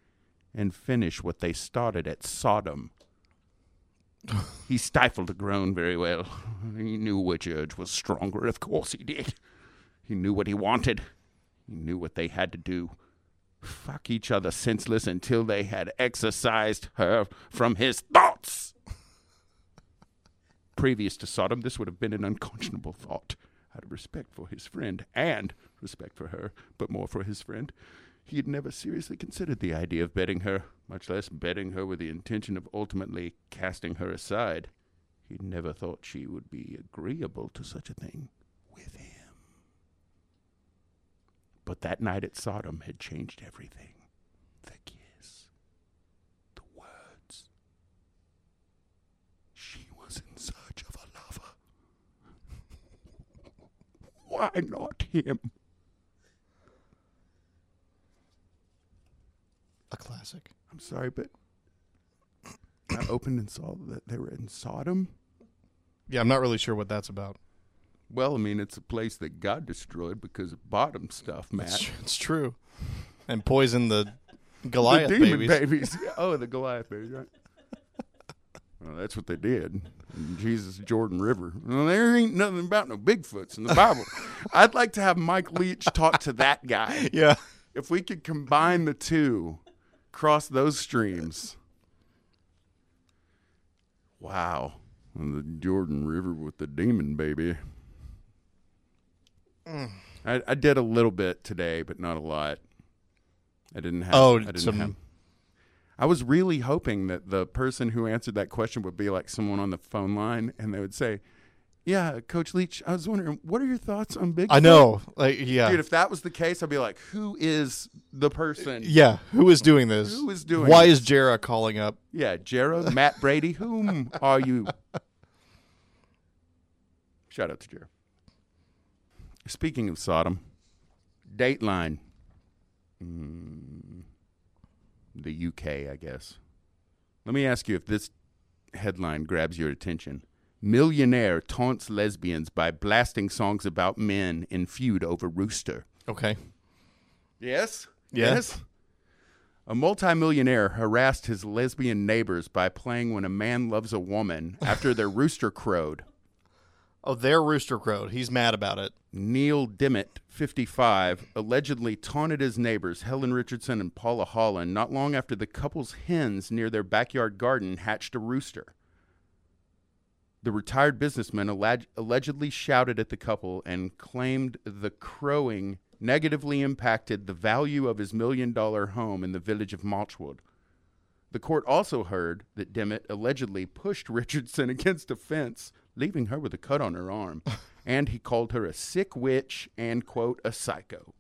and finish what they started at Sodom. He stifled a groan very well. He knew which urge was stronger. Of course he did. He knew what he wanted. He knew what they had to do. Fuck each other senseless until they had exorcised her from his thoughts. Previous to Sodom, this would have been an unconscionable thought. Out of respect for his friend and respect for her, but more for his friend, he had never seriously considered the idea of bedding her, much less bedding her with the intention of ultimately casting her aside. He never thought she would be agreeable to such a thing with him. But that night at Sodom had changed everything. The kiss. The words. She was in search of a lover. Why not him? A classic. I'm sorry, but I opened and saw that they were in Sodom. Yeah, I'm not really sure what that's about. Well, I mean, it's a place that God destroyed because of bottom stuff, Matt. It's true. And poisoned the Goliath the demon babies. Oh, the Goliath babies, right? Well, that's what they did. Jesus, Jordan River. Well, there ain't nothing about no Bigfoots in the Bible. I'd like to have Mike Leach talk to that guy. Yeah. If we could combine the two. Cross those streams. Wow. And the Jordan River with the demon baby. I did a little bit today, but not a lot. I was really hoping that the person who answered that question would be like someone on the phone line, and they would say, yeah, Coach Leach, I was wondering, what are your thoughts on Bigfoot? I know. Dude, if that was the case, I'd be like, who is the person? Yeah, who is doing this? Who is doing Why is Jera calling up? Yeah, Jera, Matt Brady, whom are you? Shout out to Jera. Speaking of Sodom, Dateline. The UK, I guess. Let me ask you if this headline grabs your attention. Millionaire taunts lesbians by blasting songs about men in feud over rooster. Okay. Yes. A multimillionaire harassed his lesbian neighbors by playing When a Man Loves a Woman after their rooster crowed. Oh, their rooster crowed. He's mad about it. Neil Dimmitt, 55, allegedly taunted his neighbors, Helen Richardson and Paula Holland, not long after the couple's hens near their backyard garden hatched a rooster. The retired businessman allegedly shouted at the couple and claimed the crowing negatively impacted the value of his $1 million home in the village of Malchwood. The court also heard that Dimmitt allegedly pushed Richardson against a fence, leaving her with a cut on her arm, and he called her a sick witch and, quote, a psycho.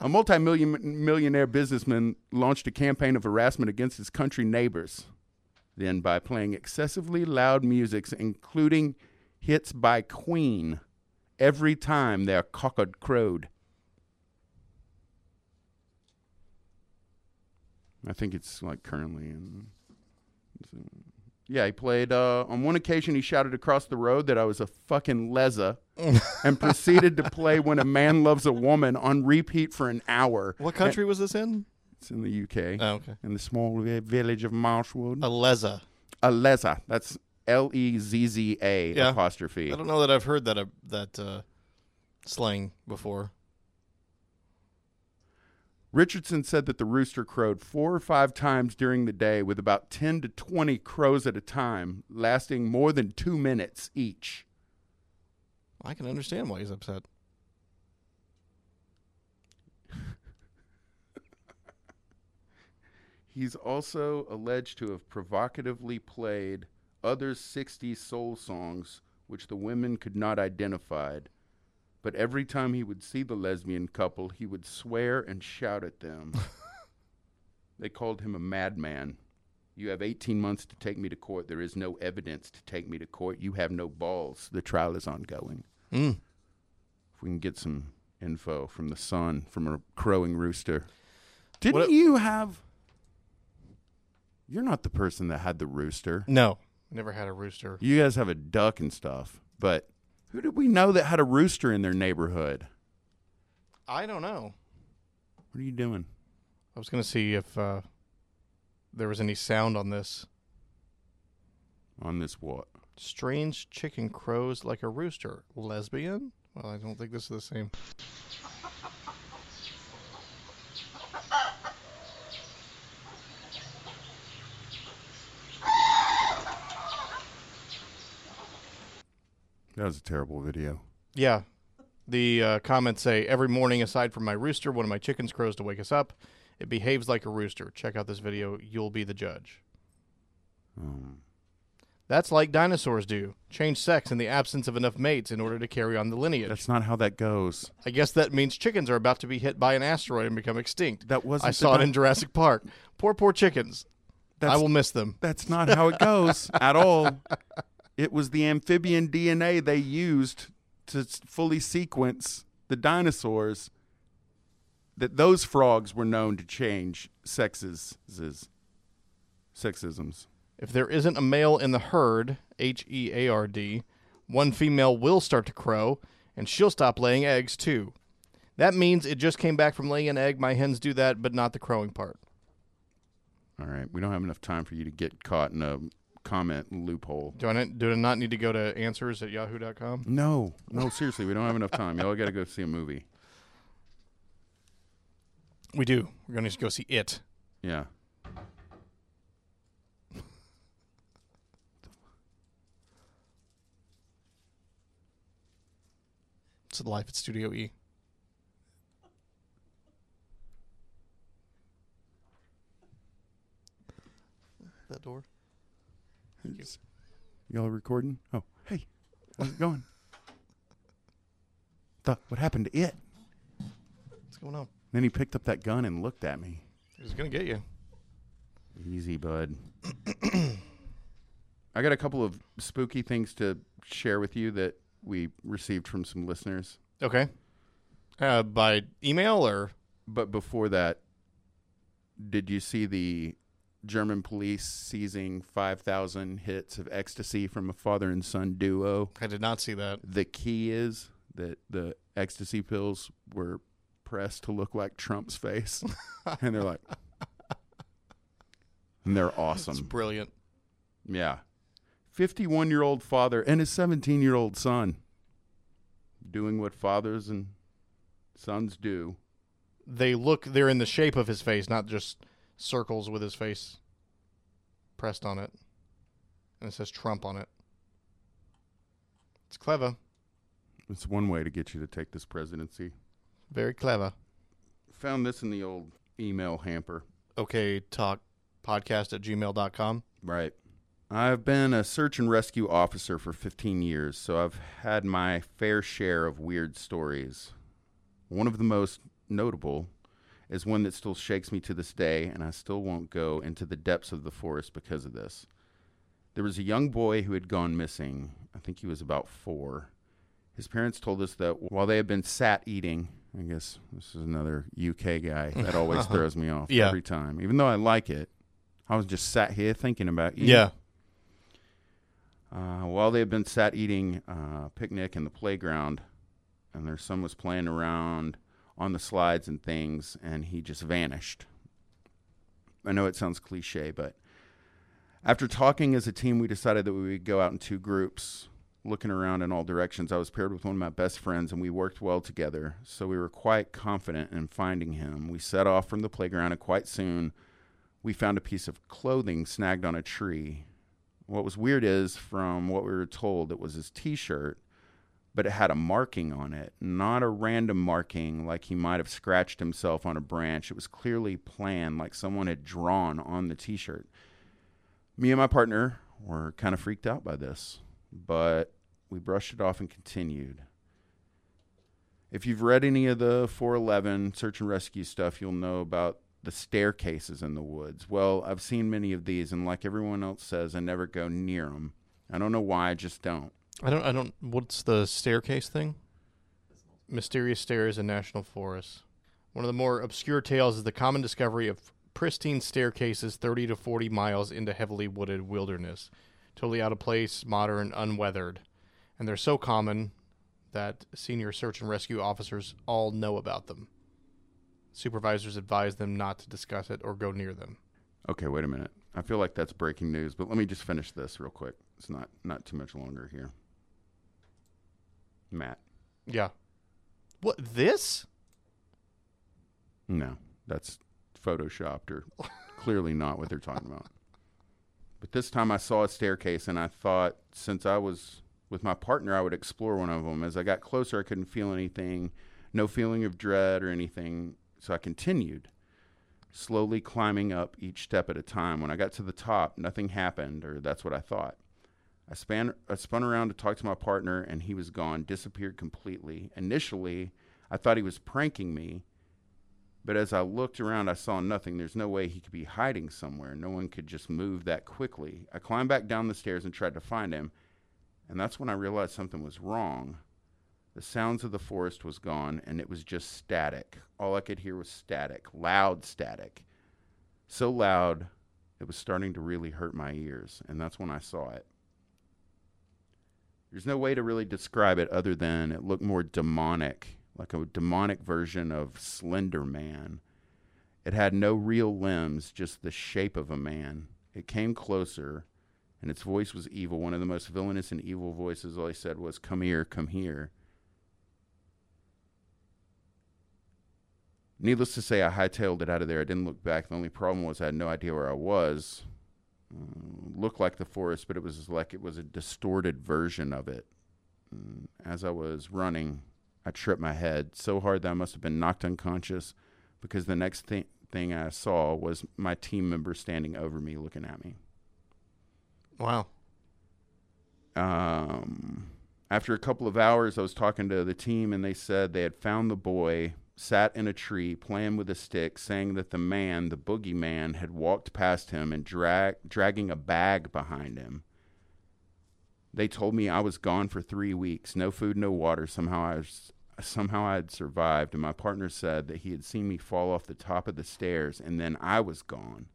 A multi-millionaire businessman launched a campaign of harassment against his country neighbors. Then by playing excessively loud musics, including hits by Queen, every time their cockard crowed. I think it's like currently in... Yeah, he played... on one occasion, he shouted across the road that I was a fucking lezza and proceeded to play When a Man Loves a Woman on repeat for an hour. What country was this in? It's in the UK. Oh, okay. In the small village of Marshwood. Alezza. Alezza. That's L-E-Z-Z-A yeah. apostrophe. I don't know that I've heard that slang before. Richardson said that the rooster crowed 4 or 5 times during the day with about 10 to 20 crows at a time, lasting more than 2 minutes each. I can understand why he's upset. He's also alleged to have provocatively played other 60 soul songs, which the women could not identify. But every time he would see the lesbian couple, he would swear and shout at them. They called him a madman. You have 18 months to take me to court. There is no evidence to take me to court. You have no balls. The trial is ongoing. Mm. If we can get some info from the Sun, from a crowing rooster. You're not the person that had the rooster. No, never had a rooster. You guys have a duck and stuff, but... Who did we know that had a rooster in their neighborhood? I don't know. What are you doing? I was going to see if there was any sound on this. On this what? Strange chicken crows like a rooster. Lesbian? Well, I don't think this is the same. That was a terrible video. Yeah. The comments say, every morning, aside from my rooster, one of my chickens crows to wake us up. It behaves like a rooster. Check out this video. You'll be the judge. That's like dinosaurs do. Change sex in the absence of enough mates in order to carry on the lineage. That's not how that goes. I guess that means chickens are about to be hit by an asteroid and become extinct. I saw it in Jurassic Park. Poor chickens. I will miss them. That's not how it goes at all. It was the amphibian DNA they used to fully sequence the dinosaurs that those frogs were known to change sexisms. If there isn't a male in the herd, H-E-A-R-D, one female will start to crow, and she'll stop laying eggs, too. That means it just came back from laying an egg. My hens do that, but not the crowing part. All right. We don't have enough time for you to get caught in a... comment loophole. Do I not need to go to answers@yahoo.com? No, seriously, we don't have enough time. Y'all got to go see a movie. We do. We're going to go see it. Yeah. It's the life at Studio E. That door. Y'all recording? Oh, hey, how's it going? What happened to it? What's going on? Then he picked up that gun and looked at me. He was going to get you. Easy, bud. I got a couple of spooky things to share with you that we received from some listeners. Okay. By email or? But before that, did you see the... German police seizing 5,000 hits of ecstasy from a father and son duo? I did not see that. The key is that the ecstasy pills were pressed to look like Trump's face. And they're like... and they're awesome. It's brilliant. Yeah. 51-year-old father and his 17-year-old son doing what fathers and sons do. They're in the shape of his face, not just... circles with his face pressed on it. And it says Trump on it. It's clever. It's one way to get you to take this presidency. Very clever. Found this in the old email hamper. OK Talk podcast at gmail.com. Right. I've been a search and rescue officer for 15 years, so I've had my fair share of weird stories. One of the most notable is one that still shakes me to this day, and I still won't go into the depths of the forest because of this. There was a young boy who had gone missing. I think he was about 4. His parents told us that while they had been sat eating, I guess this is another UK guy that always throws me off yeah. every time. Even though I like it, I was just sat here thinking about eating. Yeah. While they had been sat eating a picnic in the playground, and their son was playing around on the slides and things, and he just vanished. I know it sounds cliche, but after talking as a team, we decided that we would go out in two groups, looking around in all directions. I was paired with one of my best friends, and we worked well together, so we were quite confident in finding him. We set off from the playground, and quite soon, we found a piece of clothing snagged on a tree. What was weird is, from what we were told, it was his T-shirt, but it had a marking on it, not a random marking like he might have scratched himself on a branch. It was clearly planned, like someone had drawn on the T-shirt. Me and my partner were kind of freaked out by this, but we brushed it off and continued. If you've read any of the 411 search and rescue stuff, you'll know about the staircases in the woods. Well, I've seen many of these, and like everyone else says, I never go near them. I don't know why, I just don't. I don't. What's the staircase thing? Mysterious stairs in national forests. One of the more obscure tales is the common discovery of pristine staircases 30 to 40 miles into heavily wooded wilderness. Totally out of place, modern, unweathered. And they're so common that senior search and rescue officers all know about them. Supervisors advise them not to discuss it or go near them. Okay, wait a minute. I feel like that's breaking news, but let me just finish this real quick. It's not too much longer here. Matt. Yeah. What, this? No, that's photoshopped or clearly not what they're talking about. But this time I saw a staircase, and I thought, since I was with my partner, I would explore one of them. As I got closer, I couldn't feel anything, no feeling of dread or anything. So I continued, slowly climbing up each step at a time. When I got to the top, nothing happened, or that's what I thought. I spun around to talk to my partner, and he was gone, disappeared completely. Initially, I thought he was pranking me. But as I looked around, I saw nothing. There's no way he could be hiding somewhere. No one could just move that quickly. I climbed back down the stairs and tried to find him, and that's when I realized something was wrong. The sounds of the forest was gone, and it was just static. All I could hear was static, loud static. So loud, it was starting to really hurt my ears, and that's when I saw it. There's no way to really describe it other than it looked more demonic, like a demonic version of Slender Man. It had no real limbs, just the shape of a man. It came closer, and its voice was evil. One of the most villainous and evil voices. All he said was, "Come here, come here." Needless to say, I hightailed it out of there. I didn't look back. The only problem was I had no idea where I was. Looked like the forest, but it was like it was a distorted version of it. As I was running, I tripped my head so hard that I must have been knocked unconscious, because the next thing I saw was my team member standing over me looking at me. Wow. After a couple of hours, I was talking to the team, and they said they had found the boy, sat in a tree, playing with a stick, saying that the man, the boogeyman, had walked past him and dragging a bag behind him. They told me I was gone for 3 weeks, no food, no water. Somehow I had survived, and my partner said that he had seen me fall off the top of the stairs, and then I was gone.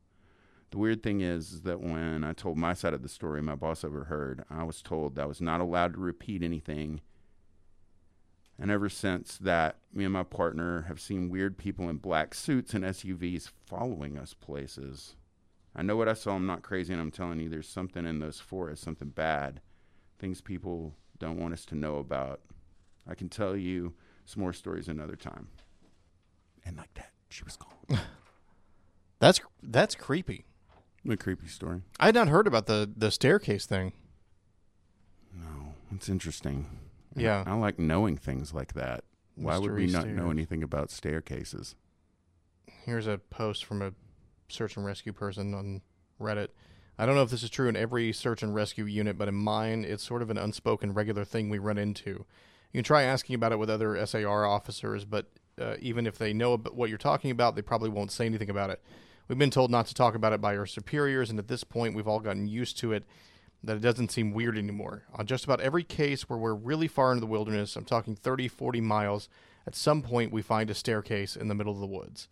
The weird thing is that when I told my side of the story, my boss overheard. I was told that I was not allowed to repeat anything. And ever since that, me and my partner have seen weird people in black suits and SUVs following us places. I know what I saw. I'm not crazy, and I'm telling you, there's something in those forests, something bad. Things people don't want us to know about. I can tell you some more stories another time. And like that, she was gone. That's creepy. A creepy story. I had not heard about the staircase thing. No, it's interesting. Yeah. I like knowing things like that. Why would we not know anything about staircases? Here's a post from a search and rescue person on Reddit. I don't know if this is true in every search and rescue unit, but in mine, it's sort of an unspoken regular thing we run into. You can try asking about it with other SAR officers, but even if they know about what you're talking about, they probably won't say anything about it. We've been told not to talk about it by our superiors, and at this point, we've all gotten used to it, that it doesn't seem weird anymore. On just about every case where we're really far into the wilderness, I'm talking 30, 40 miles, at some point we find a staircase in the middle of the woods.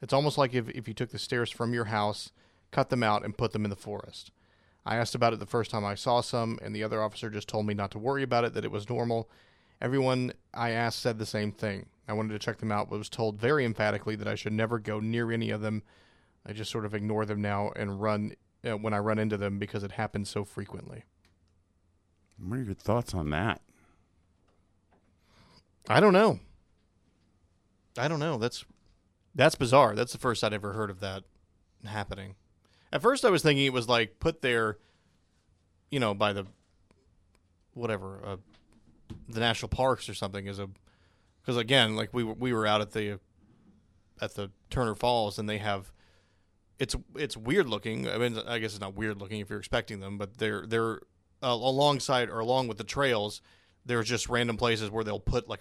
It's almost like if you took the stairs from your house, cut them out, and put them in the forest. I asked about it the first time I saw some, and the other officer just told me not to worry about it, that it was normal. Everyone I asked said the same thing. I wanted to check them out, but was told very emphatically that I should never go near any of them, I just sort of ignore them now and run when I run into them because it happens so frequently. What are your thoughts on that? I don't know. That's bizarre. That's the first I'd ever heard of that happening. At first I was thinking it was like put there, you know, by the whatever, the national parks or something, because again, like we were out at the Turner Falls, and they have it's weird looking. I mean, I guess it's not weird looking if you're expecting them, but they're alongside or along with the trails, there's just random places where they'll put like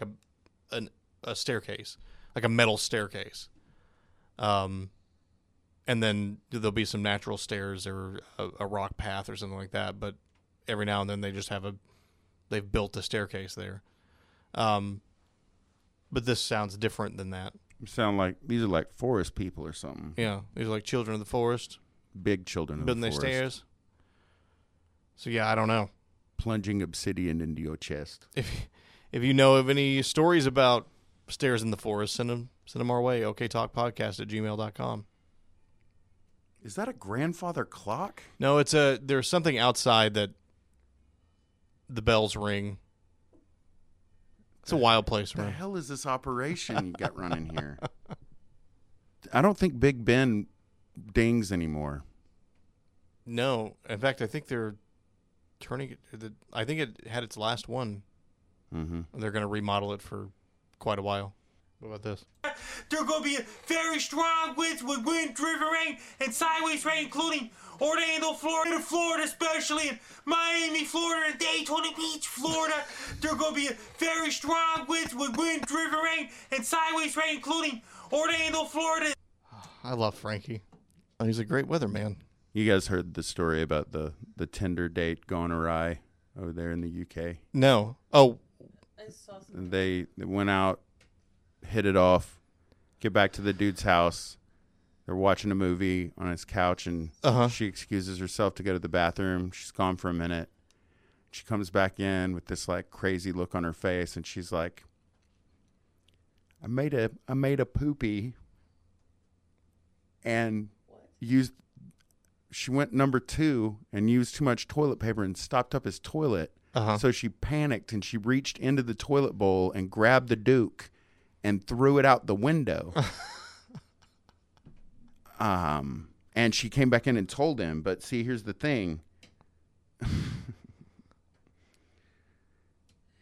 a staircase, like a metal staircase, and then there'll be some natural stairs or a rock path or something like that. But every now and then they just have they've built a staircase there. But this sounds different than that. You sound like these are like forest people or something. Yeah, these are like children of the forest. Big children of the forest. Building their stairs. So yeah, I don't know. Plunging obsidian into your chest. If you know of any stories about stairs in the forest, send them our way. OKTalkPodcast@gmail.com. Is that a grandfather clock? No, it's there's something outside that the bells ring. It's a wild place, right? What the hell is this operation you got running here? I don't think Big Ben dings anymore. No. In fact, I think they're turning it. I think it had its last one. Mm-hmm. They're going to remodel it for quite a while. What about this? There are going to be very strong winds with wind, driven rain, and sideways rain, including Orlando, Florida especially, and Miami, Florida, and Daytona Beach, Florida. There are going to be very strong winds with wind, driven rain, and sideways rain, including Orlando, Florida. I love Frankie. He's a great weatherman. You guys heard the story about the Tinder date gone awry over there in the UK? No. Oh. I saw something. They went out, hit it off, get back to the dude's house. They're watching a movie on his couch, and she excuses herself to go to the bathroom. She's gone for a minute. She comes back in with this like crazy look on her face, and she's like, I made a poopy, and she went number two and used too much toilet paper and stopped up his toilet. So she panicked, and she reached into the toilet bowl and grabbed the Duke and threw it out the window. And she came back in and told him, but see, here's the thing.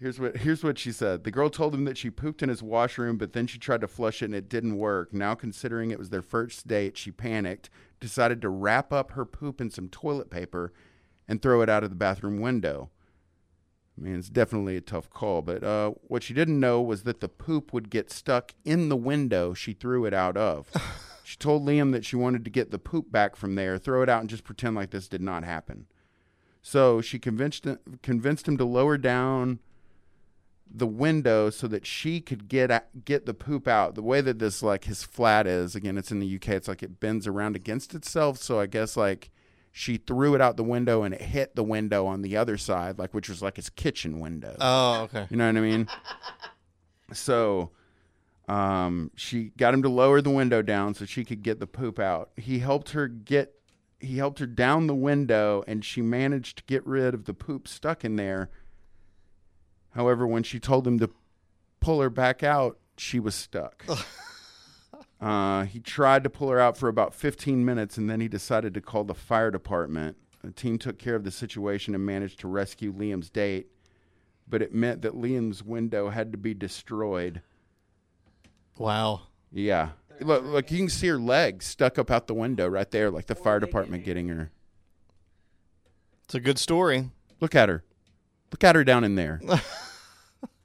Here's what she said. The girl told him that she pooped in his washroom, but then she tried to flush it and it didn't work. Now, considering it was their first date, she panicked, decided to wrap up her poop in some toilet paper and throw it out of the bathroom window. I mean, it's definitely a tough call, but what she didn't know was that the poop would get stuck in the window she threw it out of. She told Liam that she wanted to get the poop back from there, throw it out, and just pretend like this did not happen. So she convinced him to lower down the window so that she could get the poop out. The way that this, like, his flat is, again, it's in the UK, it's like it bends around against itself, so I guess, like, she threw it out the window and it hit the window on the other side, like, which was like his kitchen window. Oh, okay. You know what I mean? So she got him to lower the window down so she could get the poop out. He helped her down the window, and she managed to get rid of the poop stuck in there. However, when she told him to pull her back out, she was stuck. He tried to pull her out for about 15 minutes, and then he decided to call the fire department. The team took care of the situation and managed to rescue Liam's date, but it meant that Liam's window had to be destroyed. Wow. Yeah. Look, you can see her legs stuck up out the window right there, like the fire department getting her. It's a good story. Look at her. Look at her down in there.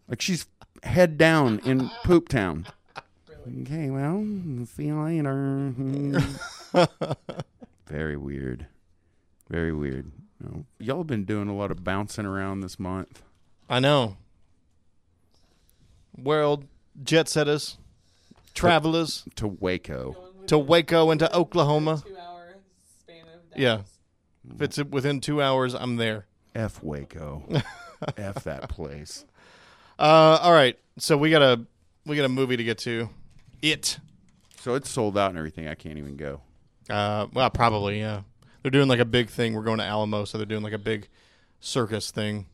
Like she's head down in Poop Town. Okay, well, see you later. Very weird. Very weird. Y'all have been doing a lot of bouncing around this month. I know. World jet setters, travelers. To Waco. To Waco and to Oklahoma. 2 hour span of Dallas. Yeah. If it's within 2 hours, I'm there. F Waco. F that place. All right. So we got a movie to get to. So it's sold out and everything. I can't even go. Well, probably, yeah. They're doing like a big thing. We're going to Alamo, so they're doing like a big circus thing.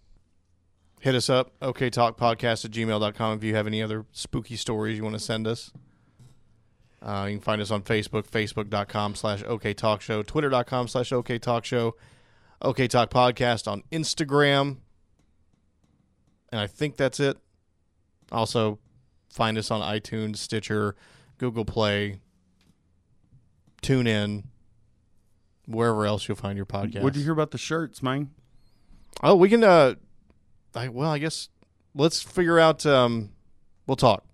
Hit us up, oktalkpodcast@gmail.com, if you have any other spooky stories you want to send us. You can find us on Facebook, facebook.com/oktalkshow, twitter.com/oktalkshow, oktalkpodcast on Instagram. And I think that's it. Also, find us on iTunes, Stitcher, Google Play, TuneIn, wherever else you'll find your podcast. What'd you hear about the shirts, man? Oh, we can... I guess let's figure out. We'll talk,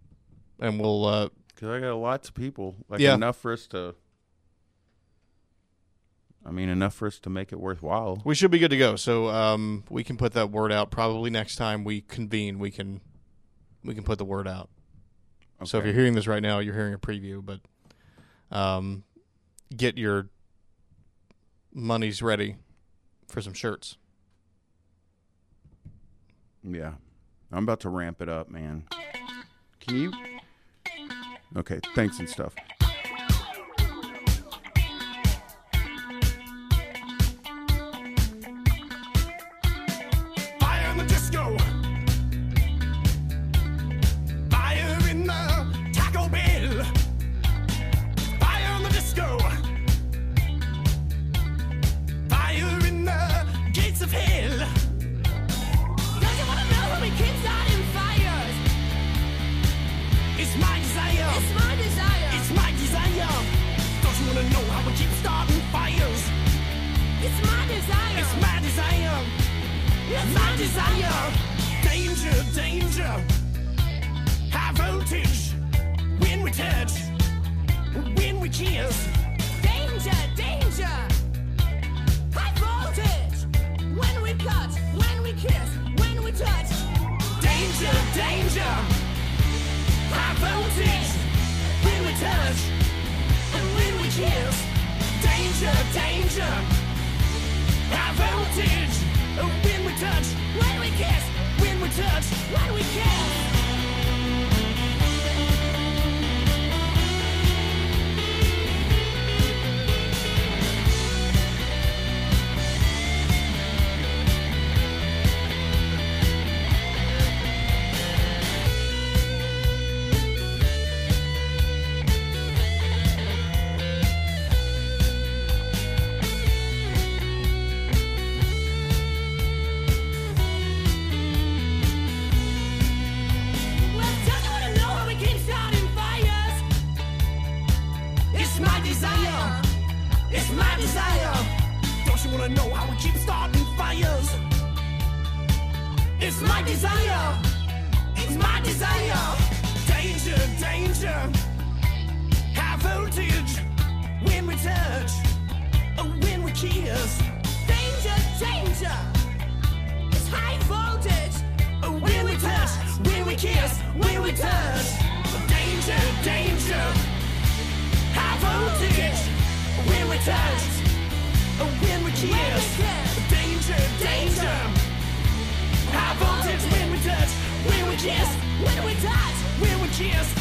and we'll. Because I got lots of people. Like, yeah. Enough for us to make it worthwhile. We should be good to go. So we can put that word out. Probably next time we convene, we can put the word out. Okay. So if you're hearing this right now, you're hearing a preview. But get your monies ready for some shirts. Yeah. I'm about to ramp it up, man. Can you? Okay, thanks and stuff. Desire, danger, high voltage, when we touch, when we kiss. Danger, high voltage, when we touch, when we kiss, when we touch. Danger, high voltage, when we touch, and when we kiss. Danger, high voltage, when we touch, when we kiss, when we touch, when we kiss.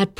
At